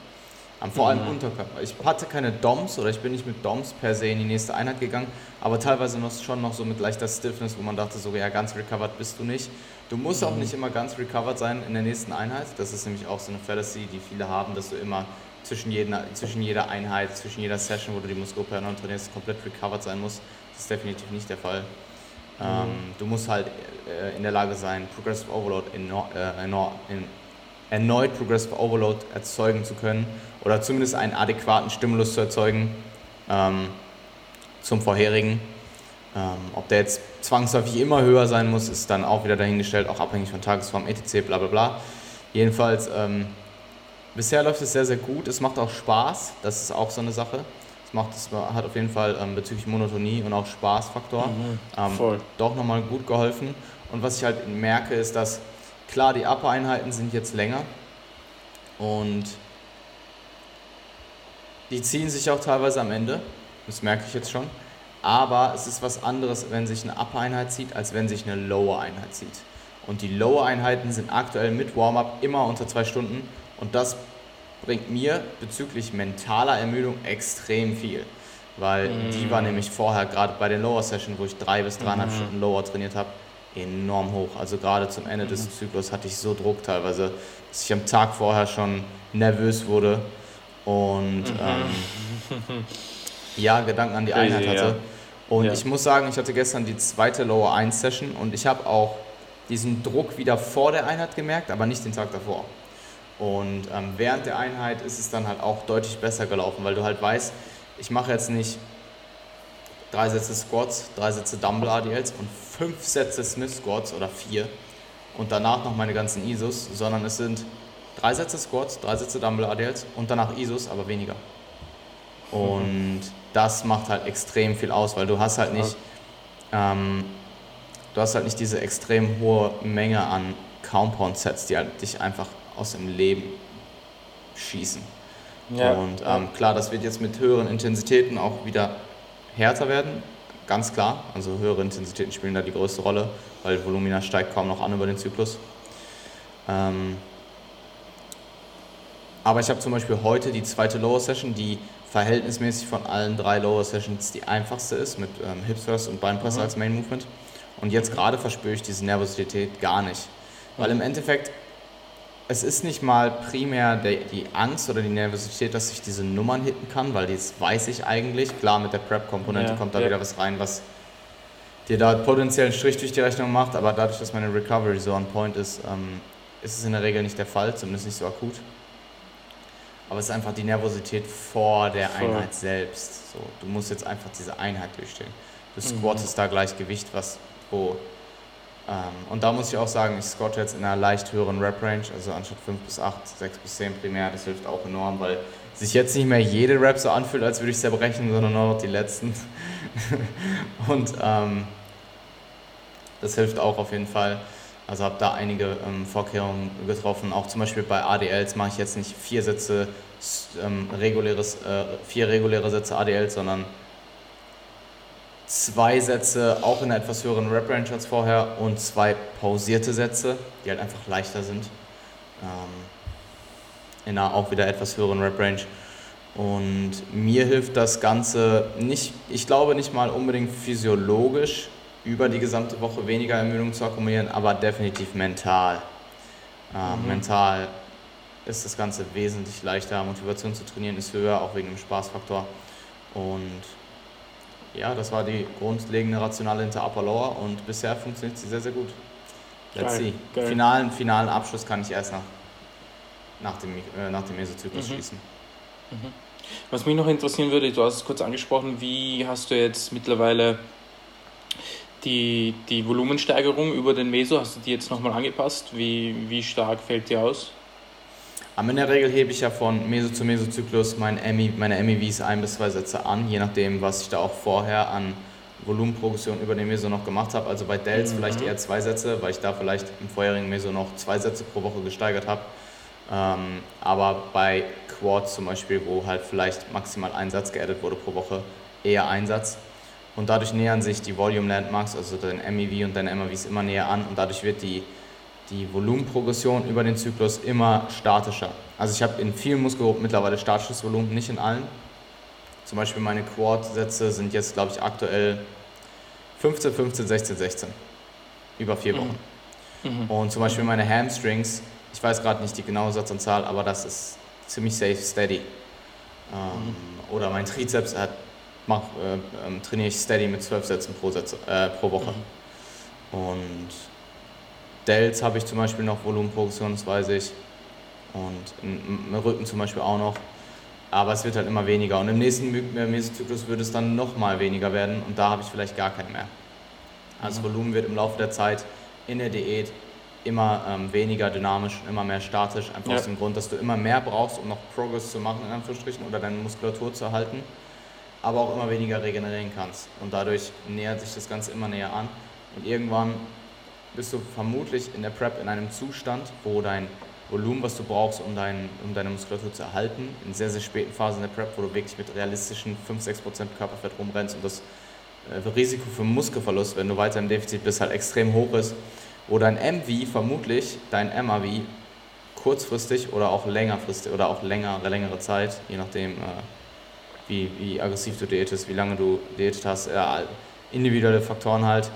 Vor allem mhm. Unterkörper. Ich hatte keine D O Ms oder ich bin nicht mit D O Ms per se in die nächste Einheit gegangen, aber teilweise noch, schon noch so mit leichter Stiffness, wo man dachte so, ja, ganz recovered bist du nicht. Du musst mhm. auch nicht immer ganz recovered sein in der nächsten Einheit. Das ist nämlich auch so eine Fallacy, die viele haben, dass du immer zwischen, jeden, zwischen jeder Einheit, zwischen jeder Session, wo du die Muskelgruppe erneut trainierst, komplett recovered sein musst. Das ist definitiv nicht der Fall. Mhm. Ähm, du musst halt äh, in der Lage sein, Progressive Overload enorm, äh, enorm, in erneut Progressive Overload erzeugen zu können oder zumindest einen adäquaten Stimulus zu erzeugen ähm, zum vorherigen. Ähm, ob der jetzt zwangsläufig immer höher sein muss, ist dann auch wieder dahingestellt, auch abhängig von Tagesform, et cetera bla bla bla. Jedenfalls, ähm, bisher läuft es sehr, sehr gut. Es macht auch Spaß, das ist auch so eine Sache. Es macht, es hat auf jeden Fall ähm, bezüglich Monotonie und auch Spaßfaktor mhm, ähm, doch nochmal gut geholfen. Und was ich halt merke, ist, dass klar, die Upper-Einheiten sind jetzt länger und die ziehen sich auch teilweise am Ende, das merke ich jetzt schon, aber es ist was anderes, wenn sich eine Upper-Einheit zieht, als wenn sich eine Lower-Einheit zieht. Und die Lower-Einheiten sind aktuell mit Warm-Up immer unter zwei Stunden und das bringt mir bezüglich mentaler Ermüdung extrem viel, weil mm. die war nämlich vorher, gerade bei den Lower-Sessions, wo ich drei bis dreieinhalb mm. Stunden Lower trainiert habe, enorm hoch. Also gerade zum Ende des Zyklus hatte ich so Druck teilweise, dass ich am Tag vorher schon nervös wurde und ähm, ja, Gedanken an die Crazy, Einheit hatte. Ja. Und ja. ich muss sagen, ich hatte gestern die zweite Lower eins Session und ich habe auch diesen Druck wieder vor der Einheit gemerkt, aber nicht den Tag davor. Und ähm, während der Einheit ist es dann halt auch deutlich besser gelaufen, weil du halt weißt, ich mache jetzt nicht drei Sätze Squats, drei Sätze Dumbbell A D Ls und fünf Sätze Smith Squats oder vier und danach noch meine ganzen I S Os, sondern es sind drei Sätze Squats, drei Sätze Dumbbell A D Ls und danach I S Os, aber weniger. Und mhm. das macht halt extrem viel aus, weil du hast halt nicht ähm, du hast halt nicht diese extrem hohe Menge an Compound-Sets, die halt dich einfach aus dem Leben schießen. Ja. Und ähm, klar, das wird jetzt mit höheren Intensitäten auch wieder härter werden, ganz klar. Also höhere Intensitäten spielen da die größte Rolle, weil Volumina steigt kaum noch an über den Zyklus. Ähm Aber ich habe zum Beispiel heute die zweite Lower Session, die verhältnismäßig von allen drei Lower Sessions die einfachste ist, mit ähm, Hips Thrust und Beinpresse mhm. als Main Movement. Und jetzt gerade verspüre ich diese Nervosität gar nicht. Weil im Endeffekt, es ist nicht mal primär die, die Angst oder die Nervosität, dass ich diese Nummern hitten kann, weil das weiß ich eigentlich. Klar, mit der Prep-Komponente ja, kommt da ja. wieder was rein, was dir da potenziell einen Strich durch die Rechnung macht, aber dadurch, dass meine Recovery so on point ist, ähm, ist es in der Regel nicht der Fall, zumindest nicht so akut. Aber es ist einfach die Nervosität vor der so. Einheit selbst. So, du musst jetzt einfach diese Einheit durchstehen. Du squattest mhm. da gleich Gewicht, was wo... Und da muss ich auch sagen, ich squatte jetzt in einer leicht höheren Rep-Range, also anstatt fünf bis acht, sechs bis zehn primär, das hilft auch enorm, weil sich jetzt nicht mehr jede Rep so anfühlt, als würde ich zerbrechen, sondern nur noch die letzten. Und ähm, das hilft auch auf jeden Fall. Also habe da einige ähm, Vorkehrungen getroffen, auch zum Beispiel bei A D Ls mache ich jetzt nicht vier Sätze, ähm, reguläres, äh, vier reguläre Sätze A D Ls, sondern zwei Sätze, auch in einer etwas höheren Rep-Range als vorher, und zwei pausierte Sätze, die halt einfach leichter sind. Ähm, in einer auch wieder etwas höheren Rep-Range. Und mir hilft das Ganze nicht, ich glaube nicht mal unbedingt physiologisch, über die gesamte Woche weniger Ermüdung zu akkumulieren, aber definitiv mental. Ähm, mhm. Mental ist das Ganze wesentlich leichter, Motivation zu trainieren ist höher, auch wegen dem Spaßfaktor. Und ja, das war die grundlegende Rationale hinter Upper Lower und bisher funktioniert sie sehr, sehr gut. Let's see. Finalen, finalen Abschluss kann ich erst nach, nach dem, äh, nach dem Mesozyklus mhm. schließen. Mhm. Was mich noch interessieren würde, du hast es kurz angesprochen, wie hast du jetzt mittlerweile die, die Volumensteigerung über den Meso, hast du die jetzt nochmal angepasst? Wie, wie stark fällt die aus? Aber in der Regel hebe ich ja von Meso zu Mesozyklus meine M E Vs ein bis zwei Sätze an, je nachdem, was ich da auch vorher an Volumenprogression über den Meso noch gemacht habe. Also bei Delts mhm. vielleicht eher zwei Sätze, weil ich da vielleicht im vorherigen Meso noch zwei Sätze pro Woche gesteigert habe. Ähm, aber bei Quads zum Beispiel, wo halt vielleicht maximal ein Satz geaddet wurde pro Woche, eher ein Satz. Und dadurch nähern sich die Volume Landmarks, also dein M E V und dein M R Vs immer näher an und dadurch wird die die Volumenprogression über den Zyklus immer statischer. Also ich habe in vielen Muskelgruppen mittlerweile statisches Volumen, nicht in allen. Zum Beispiel meine Quad-Sätze sind jetzt, glaube ich, aktuell fünfzehn, fünfzehn, sechzehn, sechzehn. Über vier Wochen. Mhm. Und zum Beispiel meine Hamstrings, ich weiß gerade nicht die genaue Satzanzahl, aber das ist ziemlich safe steady. Ähm, mhm. Oder mein Trizeps hat, mach, äh, äh, trainiere ich steady mit zwölf Sätzen pro, Sätze, äh, pro Woche. Mhm. Und Delts habe ich zum Beispiel noch Volumenprogression, das weiß ich. Und Rücken zum Beispiel auch noch. Aber es wird halt immer weniger. Und im nächsten Mesozyklus würde es dann nochmal weniger werden. Und da habe ich vielleicht gar keinen mehr. Also mhm. Volumen wird im Laufe der Zeit in der Diät immer ähm, weniger dynamisch und immer mehr statisch. Einfach ja. aus dem Grund, dass du immer mehr brauchst, um noch Progress zu machen, in Anführungsstrichen, oder deine Muskulatur zu erhalten. Aber auch immer weniger regenerieren kannst. Und dadurch nähert sich das Ganze immer näher an. Und irgendwann bist du vermutlich in der Prep in einem Zustand, wo dein Volumen, was du brauchst, um, dein, um deine Muskulatur zu erhalten, in sehr, sehr späten Phasen der Prep, wo du wirklich mit realistischen fünf bis sechs Prozent Körperfett rumrennst und das Risiko für Muskelverlust, wenn du weiter im Defizit bist, halt extrem hoch ist, wo dein M V vermutlich, dein M A V kurzfristig oder auch längerfristig oder auch längere, längere Zeit, je nachdem wie, wie aggressiv du diätest, wie lange du diätet hast, individuelle Faktoren halt,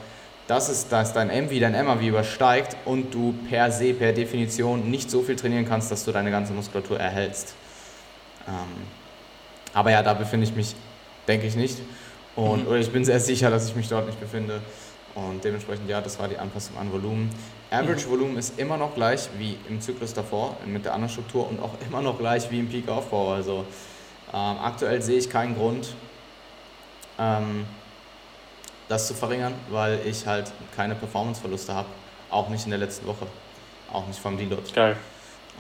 das ist, dass dein M V dein M A V übersteigt und du per se, per Definition nicht so viel trainieren kannst, dass du deine ganze Muskulatur erhältst. Ähm, aber ja, da befinde ich mich, denke ich, nicht. Und, mhm. Oder ich bin sehr sicher, dass ich mich dort nicht befinde. Und dementsprechend, ja, das war die Anpassung an Volumen. Average mhm. Volumen ist immer noch gleich wie im Zyklus davor, mit der anderen Struktur und auch immer noch gleich wie im Peak-Aufbau. Also ähm, aktuell sehe ich keinen Grund, ähm, das zu verringern, weil ich halt keine Performanceverluste habe, auch nicht in der letzten Woche, auch nicht vom Deload. Geil.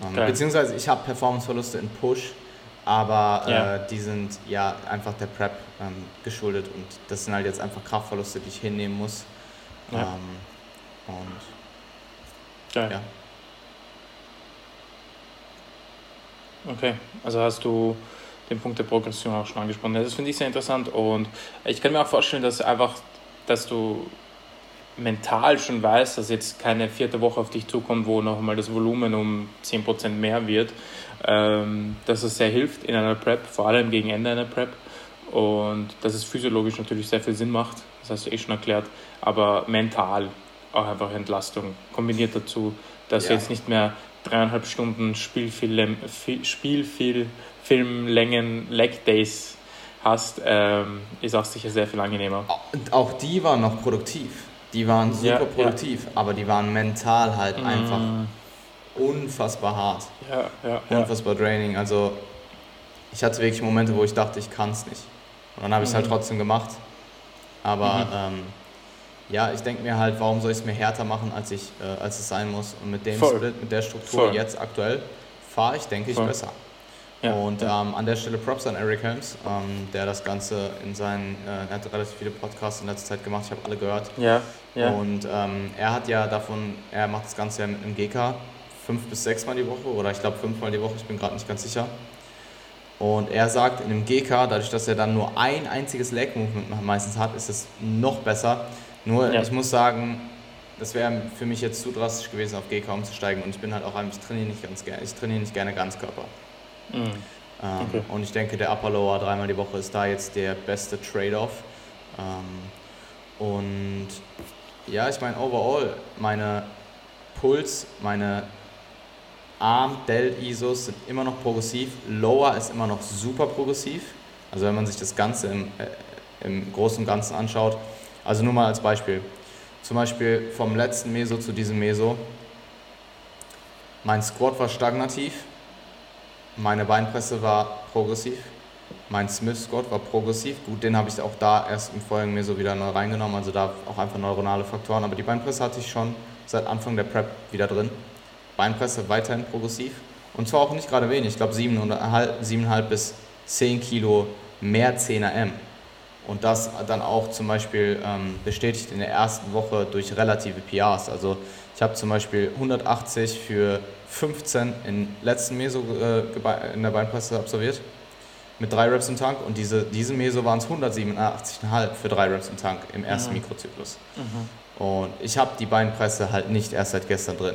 Ähm, Geil. Beziehungsweise ich habe Performanceverluste in Push, aber yeah. äh, die sind ja einfach der Prep ähm, geschuldet und das sind halt jetzt einfach Kraftverluste, die ich hinnehmen muss. Ja. Ähm, und Geil. Ja. Okay, also hast du den Punkt der Progression auch schon angesprochen. Das finde ich sehr interessant und ich kann mir auch vorstellen, dass einfach, dass du mental schon weißt, dass jetzt keine vierte Woche auf dich zukommt, wo nochmal das Volumen um zehn Prozent mehr wird, ähm, dass es sehr hilft in einer Prep, vor allem gegen Ende einer Prep und dass es physiologisch natürlich sehr viel Sinn macht, das hast du eh schon erklärt, aber mental auch einfach Entlastung kombiniert dazu, dass ja. du jetzt nicht mehr dreieinhalb Stunden Spielfilm, Spielfilmlängen Leg Days hast, ähm, ist auch sicher sehr viel angenehmer. Und auch die waren noch produktiv. Die waren super ja, produktiv, ja. aber die waren mental halt mm. einfach unfassbar hart. Ja, ja, unfassbar ja. draining. Also ich hatte wirklich Momente, wo ich dachte, ich kann es nicht. Und dann habe ich es mhm. halt trotzdem gemacht. Aber mhm. ähm, ja, ich denke mir halt, warum soll ich es mir härter machen, als ich äh, als es sein muss. Und mit dem Voll. Split, mit der Struktur Voll. Jetzt aktuell, fahre ich, denke ich, Voll. Besser. Ja, und ja. Ähm, an der Stelle Props an Eric Helms, ähm, der das Ganze in seinen, äh, er hat relativ viele Podcasts in letzter Zeit gemacht, ich habe alle gehört. Ja, ja. Und ähm, er hat ja davon, er macht das Ganze ja mit einem G K fünf bis sechs Mal die Woche oder ich glaube fünf Mal die Woche, ich bin gerade nicht ganz sicher. Und er sagt, in einem G K, dadurch, dass er dann nur ein einziges Leg-Movement meistens hat, ist es noch besser. Nur ja. ich muss sagen, das wäre für mich jetzt zu drastisch gewesen, auf G K umzusteigen und ich bin halt auch ein, ich trainiere nicht ganz gerne, ich trainiere nicht gerne Ganzkörper. Mhm. Ähm, okay. Und ich denke, der Upper Lower dreimal die Woche ist da jetzt der beste Trade-off. Ähm, und ja, ich meine, overall, meine Puls, meine Arm, Delt, Isos sind immer noch progressiv. Lower ist immer noch super progressiv. Also, wenn man sich das Ganze im, äh, im Großen und Ganzen anschaut. Also, nur mal als Beispiel: zum Beispiel vom letzten Meso zu diesem Meso. Mein Squat war stagnativ. Meine Beinpresse war progressiv, mein Smith Squat war progressiv, gut, den habe ich auch da erst im Folgen mir so wieder neu reingenommen, also da auch einfach neuronale Faktoren, aber die Beinpresse hatte ich schon seit Anfang der Prep wieder drin. Beinpresse weiterhin progressiv und zwar auch nicht gerade wenig, ich glaube sieben Komma fünf bis zehn Kilo mehr zehn R M und das dann auch zum Beispiel ähm, bestätigt in der ersten Woche durch relative P Rs, also ich habe zum Beispiel hundertachtzig für fünfzehn in letzten Meso äh, in der Beinpresse absolviert mit drei Reps im Tank und diese, diese Meso waren es hundertsiebenundachtzig Komma fünf für drei Reps im Tank im ersten mhm. Mikrozyklus. Mhm. Und ich habe die Beinpresse halt nicht erst seit gestern drin.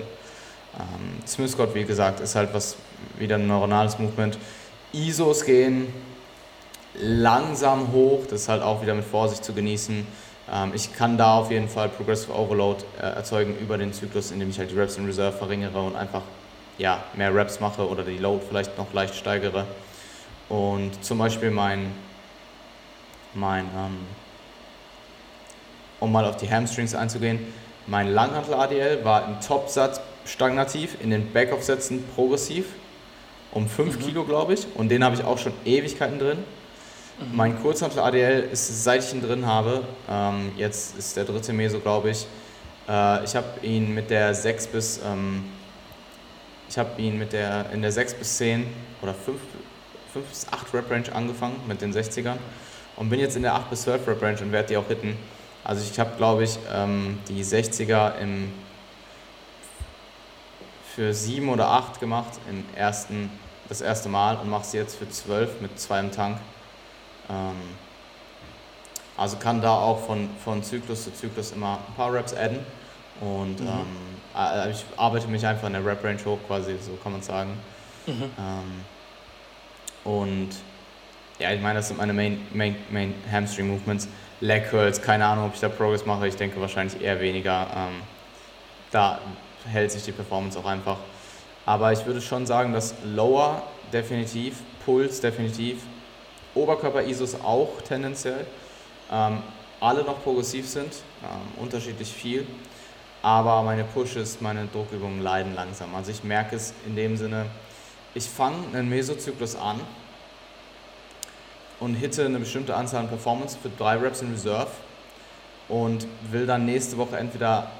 Ähm, Smith Squat, wie gesagt, ist halt was wieder ein neuronales Movement. Isos gehen langsam hoch, das ist halt auch wieder mit Vorsicht zu genießen. Ich kann da auf jeden Fall Progressive Overload erzeugen über den Zyklus, indem ich halt die Reps in Reserve verringere und einfach ja, mehr Reps mache oder die Load vielleicht noch leicht steigere. Und zum Beispiel mein, mein ähm, um mal auf die Hamstrings einzugehen, mein Langhantel-A D L war im Topsatz stagnativ, in den Backoff-Sätzen progressiv, um fünf mhm. Kilo glaube ich, und den habe ich auch schon Ewigkeiten drin. Mhm. Mein Kurzhantel-A D L ist, seit ich ihn drin habe, ähm, jetzt ist der dritte Meso, glaube ich, äh, ich habe ihn mit der sechs bis, ähm, ich habe ihn mit der, in der sechs bis zehn oder fünf, fünf bis acht Rep Range angefangen mit den sechzigern und bin jetzt in der acht bis zwölf Rep Range und werde die auch hitten. Also ich habe, glaube ich, ähm, die sechziger im, für sieben oder acht gemacht, im ersten, das erste Mal und mache sie jetzt für zwölf mit zwei im Tank. Ähm, Also kann da auch von, von Zyklus zu Zyklus immer ein paar Reps adden. Und mhm. ähm, ich arbeite mich einfach in der Rep-Range hoch, quasi, so kann man sagen. Mhm. Ähm, und ja, ich meine, das sind meine Main, Main, Main Hamstring Movements. Leg Curls, keine Ahnung, ob ich da Progress mache. Ich denke wahrscheinlich eher weniger. Ähm, da hält sich die Performance auch einfach. Aber ich würde schon sagen, dass Lower definitiv, Puls definitiv, Oberkörper-Isos auch tendenziell, ähm, alle noch progressiv sind, ähm, unterschiedlich viel. Aber meine Pushes, meine Druckübungen leiden langsam. Also ich merke es in dem Sinne, ich fange einen Mesozyklus an und hitte eine bestimmte Anzahl an Performance für drei Reps in Reserve und will dann nächste Woche entweder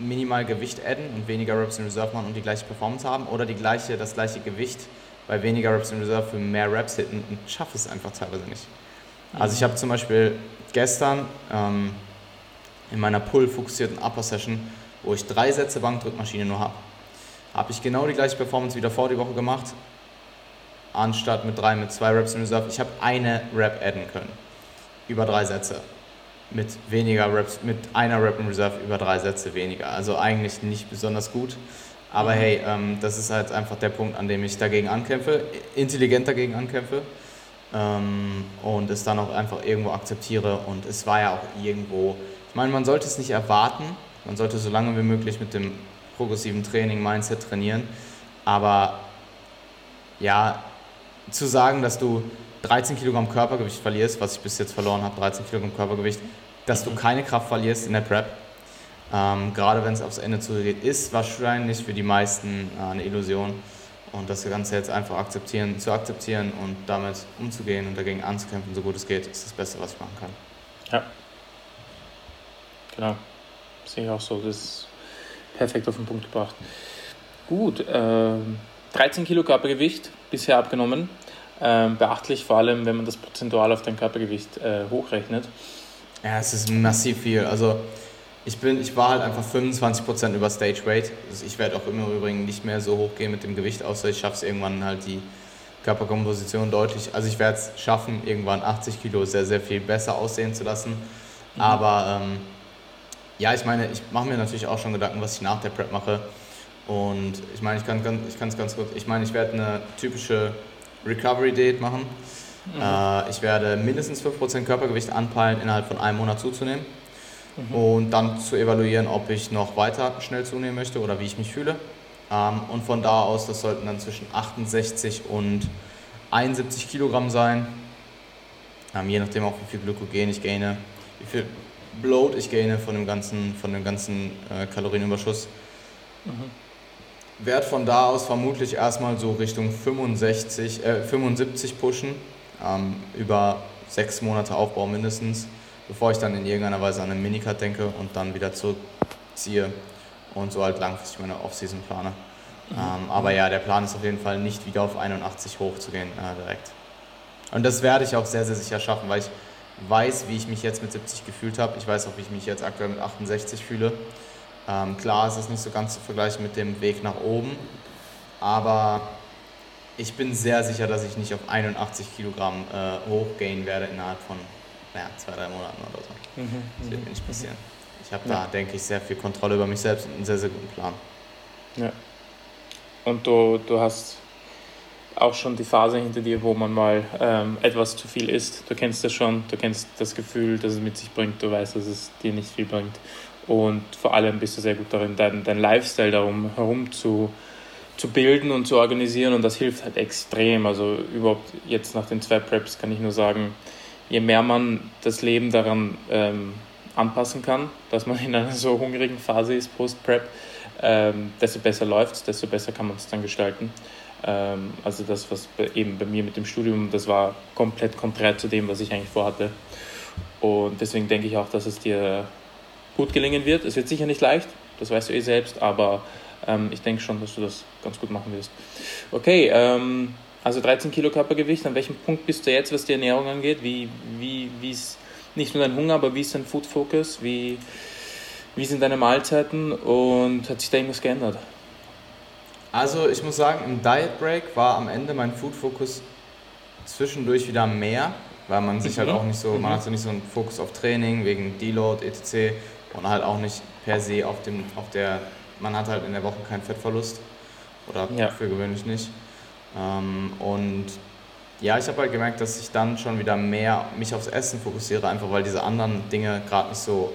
minimal Gewicht adden und weniger Reps in Reserve machen und die gleiche Performance haben oder die gleiche, das gleiche Gewicht bei weniger Reps in Reserve für mehr Reps hitten und schaffe es einfach teilweise nicht. Also ich habe zum Beispiel gestern ähm, in meiner Pull-fokussierten Upper-Session, wo ich drei Sätze Bankdrückmaschine nur habe, habe ich genau die gleiche Performance wieder vor die Woche gemacht, anstatt mit drei, mit zwei Reps in Reserve. Ich habe eine Rep adden können, über drei Sätze. Mit weniger Reps, mit einer Rep in Reserve über drei Sätze weniger. Also eigentlich nicht besonders gut. Aber mhm. hey, ähm, das ist halt einfach der Punkt, an dem ich dagegen ankämpfe, intelligent dagegen ankämpfe ähm, und es dann auch einfach irgendwo akzeptiere. Und es war ja auch irgendwo, ich meine, man sollte es nicht erwarten. Man sollte so lange wie möglich mit dem progressiven Training, Mindset trainieren. Aber ja, zu sagen, dass du dreizehn Kilogramm Körpergewicht verlierst, was ich bis jetzt verloren habe, dreizehn Kilogramm Körpergewicht, dass du keine Kraft verlierst in der Prep, ähm, gerade wenn es aufs Ende zugeht, ist wahrscheinlich für die meisten äh, eine Illusion. Und das Ganze jetzt einfach akzeptieren, zu akzeptieren und damit umzugehen und dagegen anzukämpfen, so gut es geht, ist das Beste, was ich machen kann. Ja, genau. Sehe ich auch so. Das ist perfekt auf den Punkt gebracht. Gut, äh, dreizehn Kilo Körpergewicht bisher abgenommen. Ähm, beachtlich, vor allem, wenn man das prozentual auf dein Körpergewicht äh, hochrechnet. Ja, es ist massiv viel. Also ich bin, ich war halt einfach fünfundzwanzig Prozent über Stage Weight. Also ich werde auch immer übrigens nicht mehr so hoch gehen mit dem Gewicht, außer ich schaffe es irgendwann halt die Körperkomposition deutlich. Also ich werde es schaffen, irgendwann achtzig Kilo sehr, sehr viel besser aussehen zu lassen. Mhm. Aber ähm, ja, ich meine, ich mache mir natürlich auch schon Gedanken, was ich nach der Prep mache. Und ich meine, ich kann es ganz, ganz kurz, ich meine, ich werde eine typische Recovery-Diät machen. Mhm. Äh, ich werde mindestens fünf Prozent Körpergewicht anpeilen, innerhalb von einem Monat zuzunehmen mhm. und dann zu evaluieren, ob ich noch weiter schnell zunehmen möchte oder wie ich mich fühle. Ähm, und von da aus, das sollten dann zwischen achtundsechzig und einundsiebzig Kilogramm sein, ähm, je nachdem auch wie viel Glykogen ich gaine, wie viel Bloat ich gaine von dem ganzen, von dem ganzen äh, Kalorienüberschuss. Mhm. Werd von da aus vermutlich erstmal so Richtung fünfundsechzig, äh, fünfundsiebzig pushen, ähm, über sechs Monate Aufbau mindestens, bevor ich dann in irgendeiner Weise an einen Minicut denke und dann wieder zurückziehe und so halt langfristig meine Offseason plane. Mhm. Ähm, aber ja, der Plan ist auf jeden Fall nicht wieder auf einundachtzig hochzugehen äh, direkt. Und das werde ich auch sehr, sehr sicher schaffen, weil ich weiß, wie ich mich jetzt mit siebzig gefühlt habe. Ich weiß auch, wie ich mich jetzt aktuell mit achtundsechzig fühle. Ähm, klar, es ist nicht so ganz zu vergleichen mit dem Weg nach oben, aber ich bin sehr sicher, dass ich nicht auf einundachtzig Kilogramm äh, hochgehen werde innerhalb von naja, zwei, drei Monaten oder so. Mhm, das wird mir nicht passieren. Mhm. Ich habe da, ja. denke ich, sehr viel Kontrolle über mich selbst und einen sehr, sehr guten Plan. Ja. Und du, du hast auch schon die Phase hinter dir, wo man mal ähm, etwas zu viel isst. Du kennst das schon, du kennst das Gefühl, das es mit sich bringt, du weißt, dass es dir nicht viel bringt. Und vor allem bist du sehr gut darin, deinen dein Lifestyle darum herum zu, zu bilden und zu organisieren. Und das hilft halt extrem. Also überhaupt jetzt nach den zwei Preps kann ich nur sagen, je mehr man das Leben daran ähm, anpassen kann, dass man in einer so hungrigen Phase ist, Post-Prep, ähm, desto besser läuft es, desto besser kann man es dann gestalten. Ähm, also das, was bei, eben bei mir mit dem Studium, das war komplett konträr zu dem, was ich eigentlich vorhatte. Und deswegen denke ich auch, dass es dir gut gelingen wird. Es wird sicher nicht leicht, das weißt du eh selbst, aber ähm, ich denke schon, dass du das ganz gut machen wirst. Okay, ähm, also dreizehn Kilo Körpergewicht, an welchem Punkt bist du jetzt, was die Ernährung angeht? Wie, wie, wie ist nicht nur dein Hunger, aber wie ist dein Food Focus? Wie, wie sind deine Mahlzeiten und hat sich da irgendwas geändert? Also ich muss sagen, im Diet Break war am Ende mein Food Focus zwischendurch wieder mehr. weil man sich halt auch nicht so, man hat so nicht so einen Fokus auf Training wegen Deload, et cetera und halt auch nicht per se auf dem, auf der, man hat halt in der Woche keinen Fettverlust oder ja. für gewöhnlich nicht. Ähm, und ja, ich habe halt gemerkt, dass ich dann schon wieder mehr mich aufs Essen fokussiere, einfach weil diese anderen Dinge gerade nicht so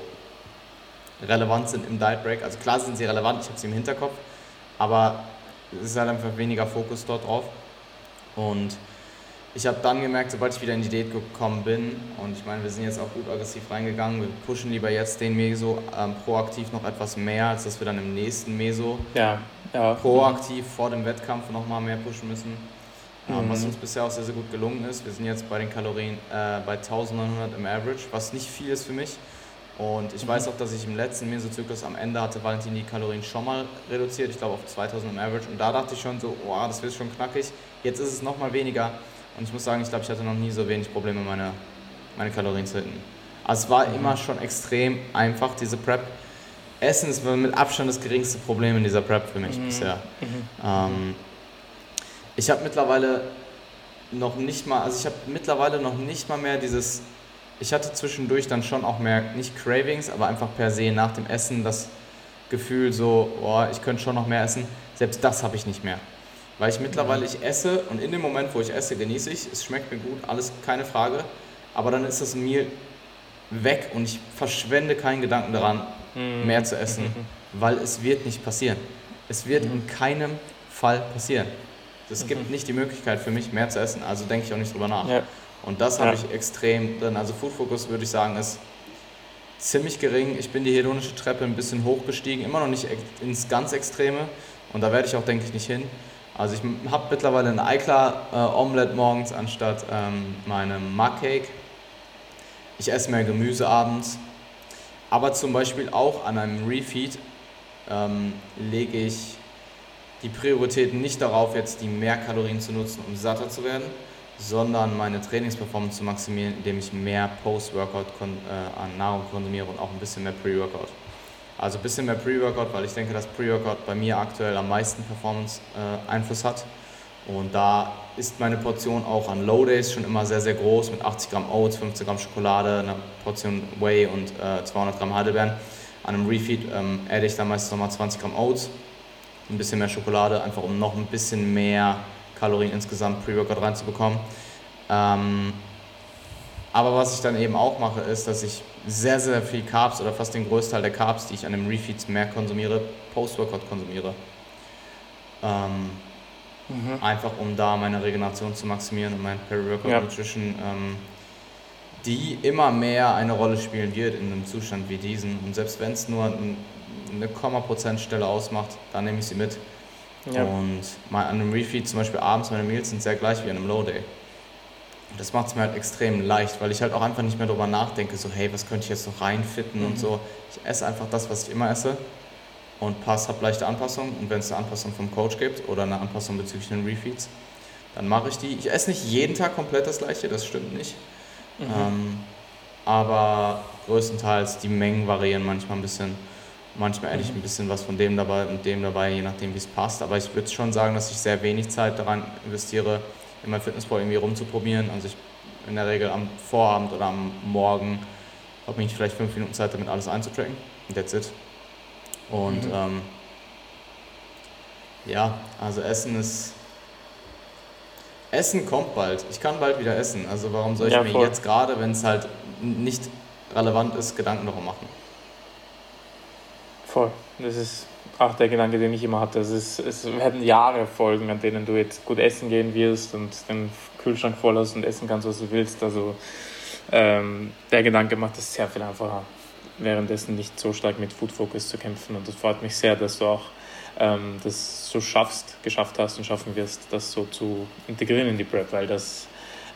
relevant sind im Diet Break. Also klar sind sie relevant, ich habe sie im Hinterkopf, aber es ist halt einfach weniger Fokus dort drauf. Und ich habe dann gemerkt, sobald ich wieder in die Diät gekommen bin, und ich meine, wir sind jetzt auch gut aggressiv reingegangen, wir pushen lieber jetzt den Meso ähm, proaktiv noch etwas mehr, als dass wir dann im nächsten Meso ja, ja. proaktiv vor dem Wettkampf nochmal mehr pushen müssen. Mhm. Was uns bisher auch sehr, sehr gut gelungen ist. Wir sind jetzt bei den Kalorien äh, bei neunzehnhundert im Average, was nicht viel ist für mich. Und ich mhm. weiß auch, dass ich im letzten Mesozyklus am Ende hatte Valentin die Kalorien schon mal reduziert, ich glaube auf zweitausend im Average. Und da dachte ich schon so, oh, das wird schon knackig. Jetzt ist es nochmal weniger. Und ich muss sagen, ich glaube, ich hatte noch nie so wenig Probleme, meine, meine Kalorien zu hitten. Also es war mhm. immer schon extrem einfach, diese Prep. Essen ist mit Abstand das geringste Problem in dieser Prep für mich mhm. bisher. Mhm. Ähm, ich habe mittlerweile noch nicht mal, also ich habe mittlerweile noch nicht mal mehr dieses, ich hatte zwischendurch dann schon auch mehr, nicht Cravings, aber einfach per se nach dem Essen das Gefühl so, oh, ich könnte schon noch mehr essen. Selbst das habe ich nicht mehr. Weil ich mittlerweile, ich esse und in dem Moment, wo ich esse, genieße ich, es schmeckt mir gut, alles keine Frage, aber dann ist das Meal weg und ich verschwende keinen Gedanken daran, mhm. mehr zu essen, mhm. weil es wird nicht passieren. Es wird mhm. in keinem Fall passieren. Es mhm. gibt nicht die Möglichkeit für mich, mehr zu essen, also denke ich auch nicht drüber nach. Ja. Und das ja. habe ich extrem drin. Also Food Focus, würde ich sagen, ist ziemlich gering. Ich bin die hedonische Treppe ein bisschen hochgestiegen, immer noch nicht ins ganz Extreme und da werde ich auch, denke ich, nicht hin. Also ich habe mittlerweile ein Eiklar-Omelette äh, morgens anstatt ähm, meinem Mug-Cake. Ich esse mehr Gemüse abends. Aber zum Beispiel auch an einem Refeed ähm, lege ich die Priorität nicht darauf, jetzt die mehr Kalorien zu nutzen, um satter zu werden, sondern meine Trainingsperformance zu maximieren, indem ich mehr Post-Workout kon- äh, an Nahrung konsumiere und auch ein bisschen mehr Pre-Workout. Also ein bisschen mehr Pre-Workout, weil ich denke, dass Pre-Workout bei mir aktuell am meisten Performance-Einfluss äh, hat. Und da ist meine Portion auch an Low-Days schon immer sehr, sehr groß mit achtzig Gramm Oats, fünfzehn Gramm Schokolade, einer Portion Whey und äh, zweihundert Gramm Heidelbeeren. An einem Refeed ähm, adde ich dann meistens nochmal zwanzig Gramm Oats, ein bisschen mehr Schokolade, einfach um noch ein bisschen mehr Kalorien insgesamt Pre-Workout reinzubekommen. Ähm, aber was ich dann eben auch mache, ist, dass ich sehr, sehr viel Carbs oder fast den Großteil der Carbs, die ich an dem Refeeds mehr konsumiere, Post-Workout konsumiere. Ähm, mhm. Einfach um da meine Regeneration zu maximieren und mein Peri-Workout-Nutrition, ja. ähm, die immer mehr eine Rolle spielen wird in einem Zustand wie diesen. Und selbst wenn es nur ein, eine Komma-Prozent-Stelle ausmacht, dann nehme ich sie mit. Ja. Und mein, an einem Refeed zum Beispiel abends, meine Meals sind sehr gleich wie an einem Low-Day. Das macht es mir halt extrem leicht, weil ich halt auch einfach nicht mehr drüber nachdenke, so hey, was könnte ich jetzt noch reinfitten mhm. und so. Ich esse einfach das, was ich immer esse und pass, habe leichte Anpassungen. Und wenn es eine Anpassung vom Coach gibt oder eine Anpassung bezüglich den Refeeds, dann mache ich die. Ich esse nicht jeden Tag komplett das Gleiche, das stimmt nicht. Mhm. Ähm, aber größtenteils die Mengen variieren manchmal ein bisschen. Manchmal ehrlich mhm. ein bisschen was von dem dabei und dem dabei, je nachdem wie es passt. Aber ich würde schon sagen, dass ich sehr wenig Zeit daran investiere, in meinem Fitnesspro irgendwie rumzuprobieren. Also ich in der Regel am Vorabend oder am Morgen habe ich vielleicht fünf Minuten Zeit, damit alles einzutracken. That's it. Und mhm. ähm, ja, also Essen ist... Essen kommt bald. Ich kann bald wieder essen. Also warum soll ich ja, mir voll. jetzt gerade, wenn es halt nicht relevant ist, Gedanken darum machen? Voll. Das ist... Auch der Gedanke, den ich immer hatte, es, ist, es werden Jahre folgen, an denen du jetzt gut essen gehen wirst und den Kühlschrank voll hast und essen kannst, was du willst. Also ähm, der Gedanke macht es sehr viel einfacher, währenddessen nicht so stark mit Food Focus zu kämpfen. Und das freut mich sehr, dass du auch ähm, das so schaffst, geschafft hast und schaffen wirst, das so zu integrieren in die Prep, weil das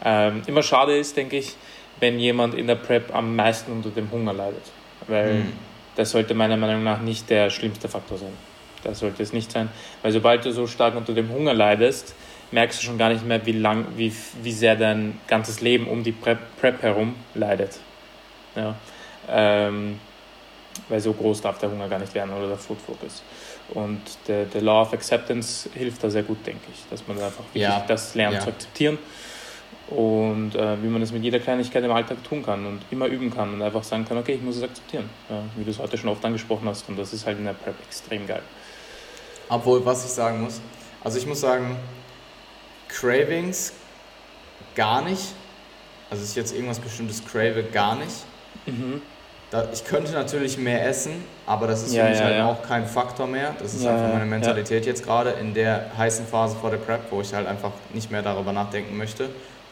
ähm, immer schade ist, denke ich, wenn jemand in der Prep am meisten unter dem Hunger leidet. Weil mhm. das sollte meiner Meinung nach nicht der schlimmste Faktor sein. Das sollte es nicht sein. Weil sobald du so stark unter dem Hunger leidest, merkst du schon gar nicht mehr, wie lang, wie, wie sehr dein ganzes Leben um die Prep, Prep herum leidet. Ja. Ähm, weil so groß darf der Hunger gar nicht werden oder der Food Focus. Und der, der Law of Acceptance hilft da sehr gut, denke ich. Dass man einfach wirklich ja. das lernt ja. zu akzeptieren und äh, wie man das mit jeder Kleinigkeit im Alltag tun kann und immer üben kann und einfach sagen kann, okay, ich muss es akzeptieren, ja, wie du es heute schon oft angesprochen hast, und das ist halt in der Prep extrem geil. Obwohl, was ich sagen muss, also ich muss sagen, Cravings gar nicht, also ist jetzt irgendwas bestimmtes crave gar nicht. Mhm. Da, ich könnte natürlich mehr essen, aber das ist ja, für mich ja, halt ja. auch kein Faktor mehr. Das ist ja, einfach meine Mentalität ja. jetzt gerade in der heißen Phase vor der Prep, wo ich halt einfach nicht mehr darüber nachdenken möchte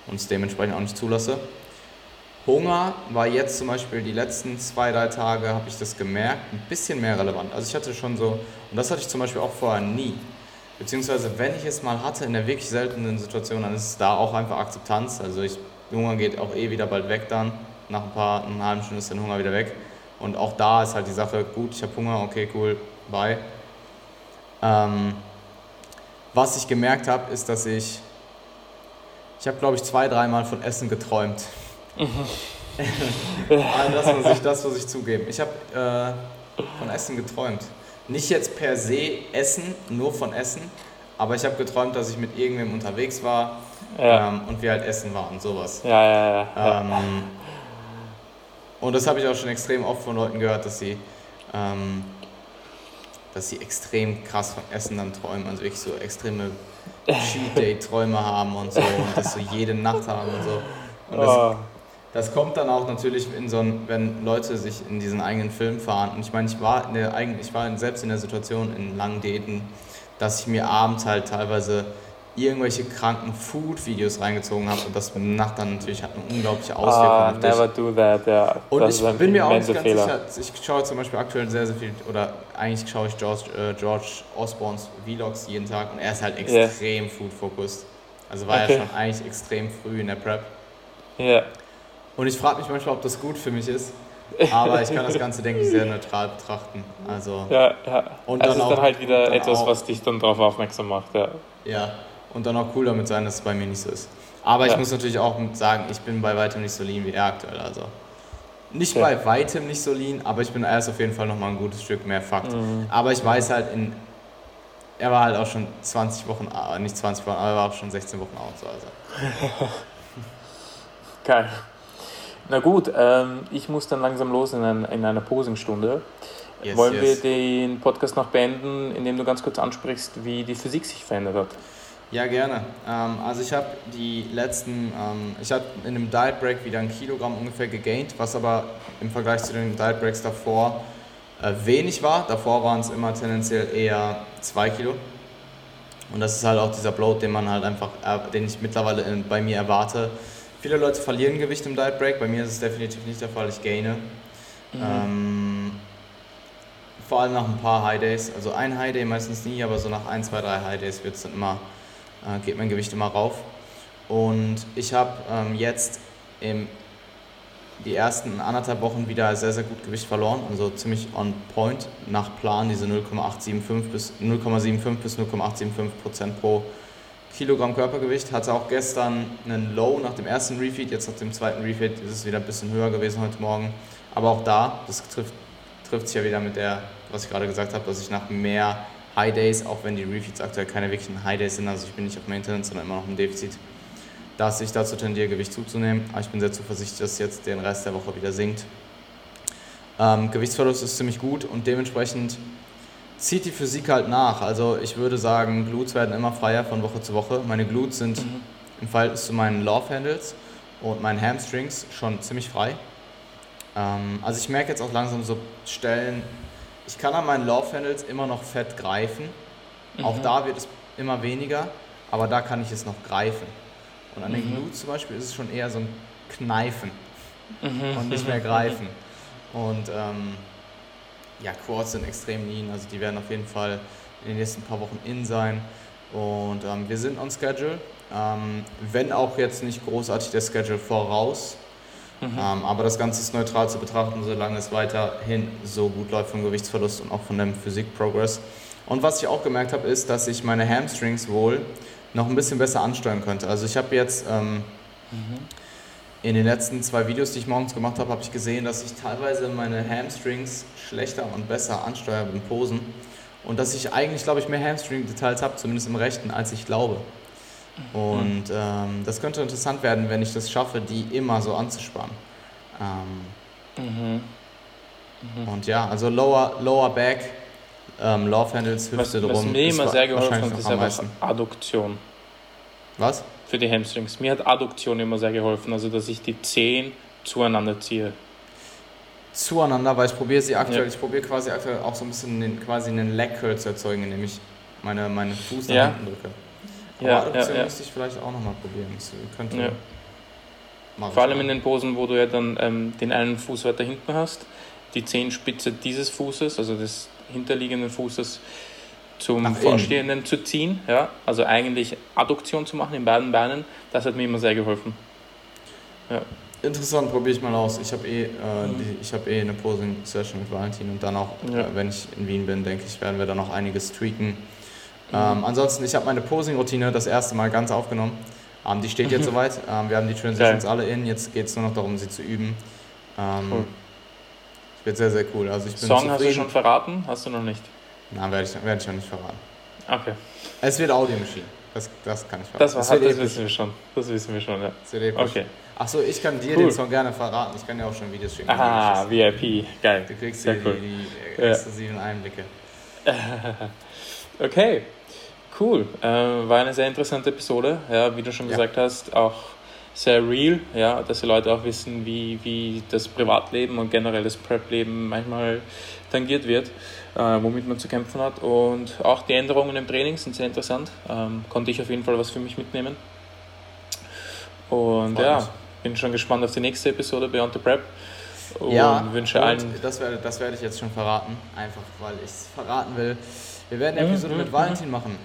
und es dementsprechend auch nicht zulasse. Hunger war jetzt zum Beispiel die letzten zwei, drei Tage, habe ich das gemerkt, ein bisschen mehr relevant. Also ich hatte schon so, und das hatte ich zum Beispiel auch vorher nie. Beziehungsweise wenn ich es mal hatte, in der wirklich seltenen Situation, dann ist es da auch einfach Akzeptanz. Also ich, Hunger geht auch eh wieder bald weg dann. Nach ein paar, einer halben Stunde ist der Hunger wieder weg. Und auch da ist halt die Sache, gut, ich habe Hunger, okay, cool, bye. Ähm, was ich gemerkt habe, ist, dass ich, ich habe, glaube ich, zwei, dreimal von Essen geträumt. das, muss ich, das muss ich zugeben. Ich habe äh, von Essen geträumt. Nicht jetzt per se Essen, nur von Essen, aber ich habe geträumt, dass ich mit irgendwem unterwegs war ja. ähm, und wir halt essen waren, sowas. Ja, ja, ja. ja. Ähm, Und das habe ich auch schon extrem oft von Leuten gehört, dass sie, ähm, dass sie extrem krass von Essen dann träumen, also wirklich so extreme Cheat-Day-Träume haben und so, und das so jede Nacht haben und so. Und das, oh. das kommt dann auch natürlich in so ein, wenn Leute sich in diesen eigenen Film fahren. Und ich meine, ich war in der, ich war selbst in der Situation in langen Diäten, dass ich mir abends halt teilweise irgendwelche kranken Food-Videos reingezogen habe, und das Nacht dann natürlich hat eine unglaubliche Auswirkung ah, auf dich. Never do that, ja. Yeah. Und das ich bin mir auch nicht ganz Fehler. sicher, ich schaue zum Beispiel aktuell sehr, sehr viel, oder eigentlich schaue ich George, äh, George Osborns Vlogs jeden Tag, und er ist halt extrem yeah. Food-focused. Also war okay. er schon eigentlich extrem früh in der Prep. Ja. Yeah. Und ich frage mich manchmal, ob das gut für mich ist, aber ich kann das Ganze, denke ich, sehr neutral betrachten. Also, ja, ja. Und dann es ist auch, dann halt wieder dann etwas, auch, was dich dann darauf aufmerksam macht, ja. Ja. Und dann auch cool damit sein, dass es bei mir nicht so ist. Aber ja. ich muss natürlich auch sagen, ich bin bei weitem nicht so lean wie er aktuell. Also nicht ja. bei weitem nicht so lean, aber ich bin erst auf jeden Fall nochmal ein gutes Stück mehr Fakt. Mhm. Aber ich weiß halt, in, er war halt auch schon zwanzig Wochen, nicht zwanzig Wochen, aber er war auch schon sechzehn Wochen out. So, also. Geil. Na gut, ähm, ich muss dann langsam los in, ein, in einer Posingstunde. Yes, Wollen yes. wir den Podcast noch beenden, indem du ganz kurz ansprichst, wie die Physik sich verändert hat? Ja, gerne. Ähm, also ich habe die letzten, ähm, ich habe in dem Diet Break wieder ein Kilogramm ungefähr gegaint, was aber im Vergleich zu den Diet Breaks davor äh, wenig war. Davor waren es immer tendenziell eher zwei Kilo. Und das ist halt auch dieser Bloat, den man halt einfach, äh, den ich mittlerweile in, bei mir erwarte. Viele Leute verlieren Gewicht im Diet Break, bei mir ist es definitiv nicht der Fall, ich gaine. Mhm. Ähm, vor allem nach ein paar High Days, also ein High Day meistens nie, aber so nach ein, zwei, drei High Days wird es dann immer geht mein Gewicht immer rauf. Und ich habe ähm, jetzt im, die ersten anderthalb Wochen wieder sehr, sehr gut Gewicht verloren, also ziemlich on point, nach Plan, diese null Komma acht sieben fünf bis null Komma sieben fünf bis null Komma acht sieben fünf Prozent pro Kilogramm Körpergewicht. Hatte auch gestern einen Low nach dem ersten Refeed, jetzt nach dem zweiten Refeed ist es wieder ein bisschen höher gewesen heute Morgen. Aber auch da, das trifft, trifft sich ja wieder mit der, was ich gerade gesagt habe, dass ich nach mehr High Days, auch wenn die Refeeds aktuell keine wirklichen High Days sind, also ich bin nicht auf Maintenance, sondern immer noch im Defizit, dass ich dazu tendiere, Gewicht zuzunehmen. Aber ich bin sehr zuversichtlich, dass jetzt den Rest der Woche wieder sinkt. Ähm, Gewichtsverlust ist ziemlich gut, und dementsprechend zieht die Physik halt nach. Also ich würde sagen, Glutes werden immer freier von Woche zu Woche. Meine Glutes sind mhm. im Verhältnis zu meinen Love Handles und meinen Hamstrings schon ziemlich frei. Ähm, also ich merke jetzt auch langsam so Stellen. Ich kann an meinen Laufhandles immer noch fett greifen. Mhm. Auch da wird es immer weniger, aber da kann ich es noch greifen. Und an mhm. den Glutes zum Beispiel ist es schon eher so ein Kneifen mhm. und nicht mehr greifen. Und ähm, ja, Quads sind extrem lean, also die werden auf jeden Fall in den nächsten paar Wochen in sein. Und ähm, wir sind on schedule, ähm, wenn auch jetzt nicht großartig der Schedule voraus. Mhm. Ähm, aber das Ganze ist neutral zu betrachten, solange es weiterhin so gut läuft vom Gewichtsverlust und auch von dem Physik-Progress. Und was ich auch gemerkt habe, ist, dass ich meine Hamstrings wohl noch ein bisschen besser ansteuern könnte. Also ich habe jetzt ähm, mhm. in den letzten zwei Videos, die ich morgens gemacht habe, habe ich gesehen, dass ich teilweise meine Hamstrings schlechter und besser ansteuere beim Posen. Und dass ich eigentlich, glaube ich, mehr Hamstring-Details habe, zumindest im Rechten, als ich glaube. Und ähm, das könnte interessant werden, wenn ich das schaffe, die immer so anzuspannen. Ähm, mhm. Mhm. Und ja, also Lower, lower Back, ähm, Love Handles, Hüfte drum. Was mir immer sehr geholfen hat, ist einfach Adduktion. Was? Für die Hamstrings. Mir hat Adduktion immer sehr geholfen, also dass ich die Zehen zueinander ziehe. Zueinander, weil ich probiere sie aktuell, ja. ich probiere quasi aktuell auch so ein bisschen den, quasi einen Leg Curl zu erzeugen, indem ich meine, meine Fuß nach ja. hinten drücke. Aber ja, Adduktion ja, ja. müsste ich vielleicht auch nochmal probieren. Das könnte ja. mal Vor allem machen. In den Posen, wo du ja dann ähm, den einen Fuß weiter hinten hast, die Zehenspitze dieses Fußes, also des hinterliegenden Fußes, zum Vorstehenden zu ziehen, ja, also eigentlich Adduktion zu machen in beiden Beinen, das hat mir immer sehr geholfen. Ja. Interessant, probiere ich mal aus. Ich habe eh, äh, die, ich hab eh eine Posing-Session mit Valentin und dann auch, ja. äh, wenn ich in Wien bin, denke ich, werden wir dann noch einiges tweaken. Mhm. Ähm, ansonsten, ich habe meine Posing-Routine das erste Mal ganz aufgenommen. Ähm, die steht jetzt soweit. Ähm, wir haben die Transitions okay. alle in, jetzt geht es nur noch darum, sie zu üben. Ähm, cool. Wird sehr, sehr cool. Also ich bin Song zufrieden. Hast du schon verraten? Hast du noch nicht? Nein, werde ich, werd ich noch nicht verraten. Okay. Es wird Audio Machine. Das, das kann ich verraten. Das, das, hat, das wissen wir schon. Das wissen wir schon, ja. Das wird episch. Okay. Achso, ich kann dir cool. den Song gerne verraten. Ich kann dir auch schon Videos schicken. Ah, V I P. Geil. Du kriegst hier cool. die, die exklusiven ja. Einblicke. Okay. Cool. Äh, war eine sehr interessante Episode. Ja, wie du schon ja. gesagt hast, auch sehr real, ja, dass die Leute auch wissen, wie, wie das Privatleben und generell das Prep-Leben manchmal tangiert wird, äh, womit man zu kämpfen hat. Und auch die Änderungen im Training sind sehr interessant. Ähm, konnte ich auf jeden Fall was für mich mitnehmen. Und Freut ja, mich. Bin schon gespannt auf die nächste Episode Beyond the Prep. Und ja, wünsche und allen. Das werde, das werde ich jetzt schon verraten, einfach weil ich es verraten will. Wir werden eine Episode mhm, mit Valentin machen.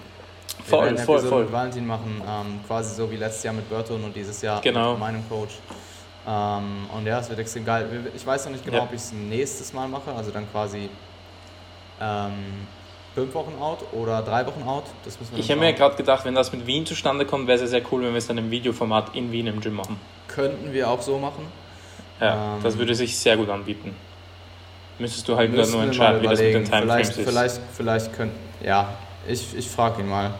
Wir voll, werden eine voll, voll. Mit Valentin machen, ähm, quasi so wie letztes Jahr mit Burton und dieses Jahr genau. mit meinem Coach. Ähm, und ja, es wird extrem geil. Ich weiß noch nicht genau, ja. ob ich es nächstes Mal mache, also dann quasi ähm, fünf Wochen out oder drei Wochen out. Das müssen wir ich habe mir gerade gedacht, wenn das mit Wien zustande kommt, wäre es ja sehr cool, wenn wir es dann im Videoformat in Wien im Gym machen. Könnten wir auch so machen. Ja, ähm, das würde sich sehr gut anbieten. Müsstest du halt nur entscheiden, wie das mit den Timeframes ist. Vielleicht, vielleicht könnten, ja, ich, ich frage ihn mal.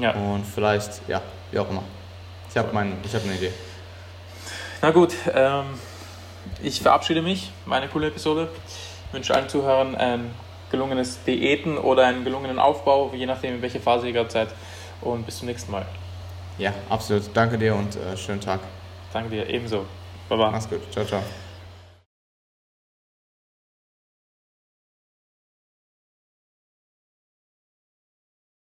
Ja. Und vielleicht, ja, wie auch immer. Ich habe hab eine Idee. Na gut, ähm, ich verabschiede mich. War eine coole Episode. Ich wünsche allen Zuhörern ein gelungenes Diäten oder einen gelungenen Aufbau, je nachdem, in welcher Phase ihr gerade seid. Und bis zum nächsten Mal. Ja, absolut. Danke dir und äh, schönen Tag. Danke dir, ebenso. Baba. Mach's gut. Ciao, ciao.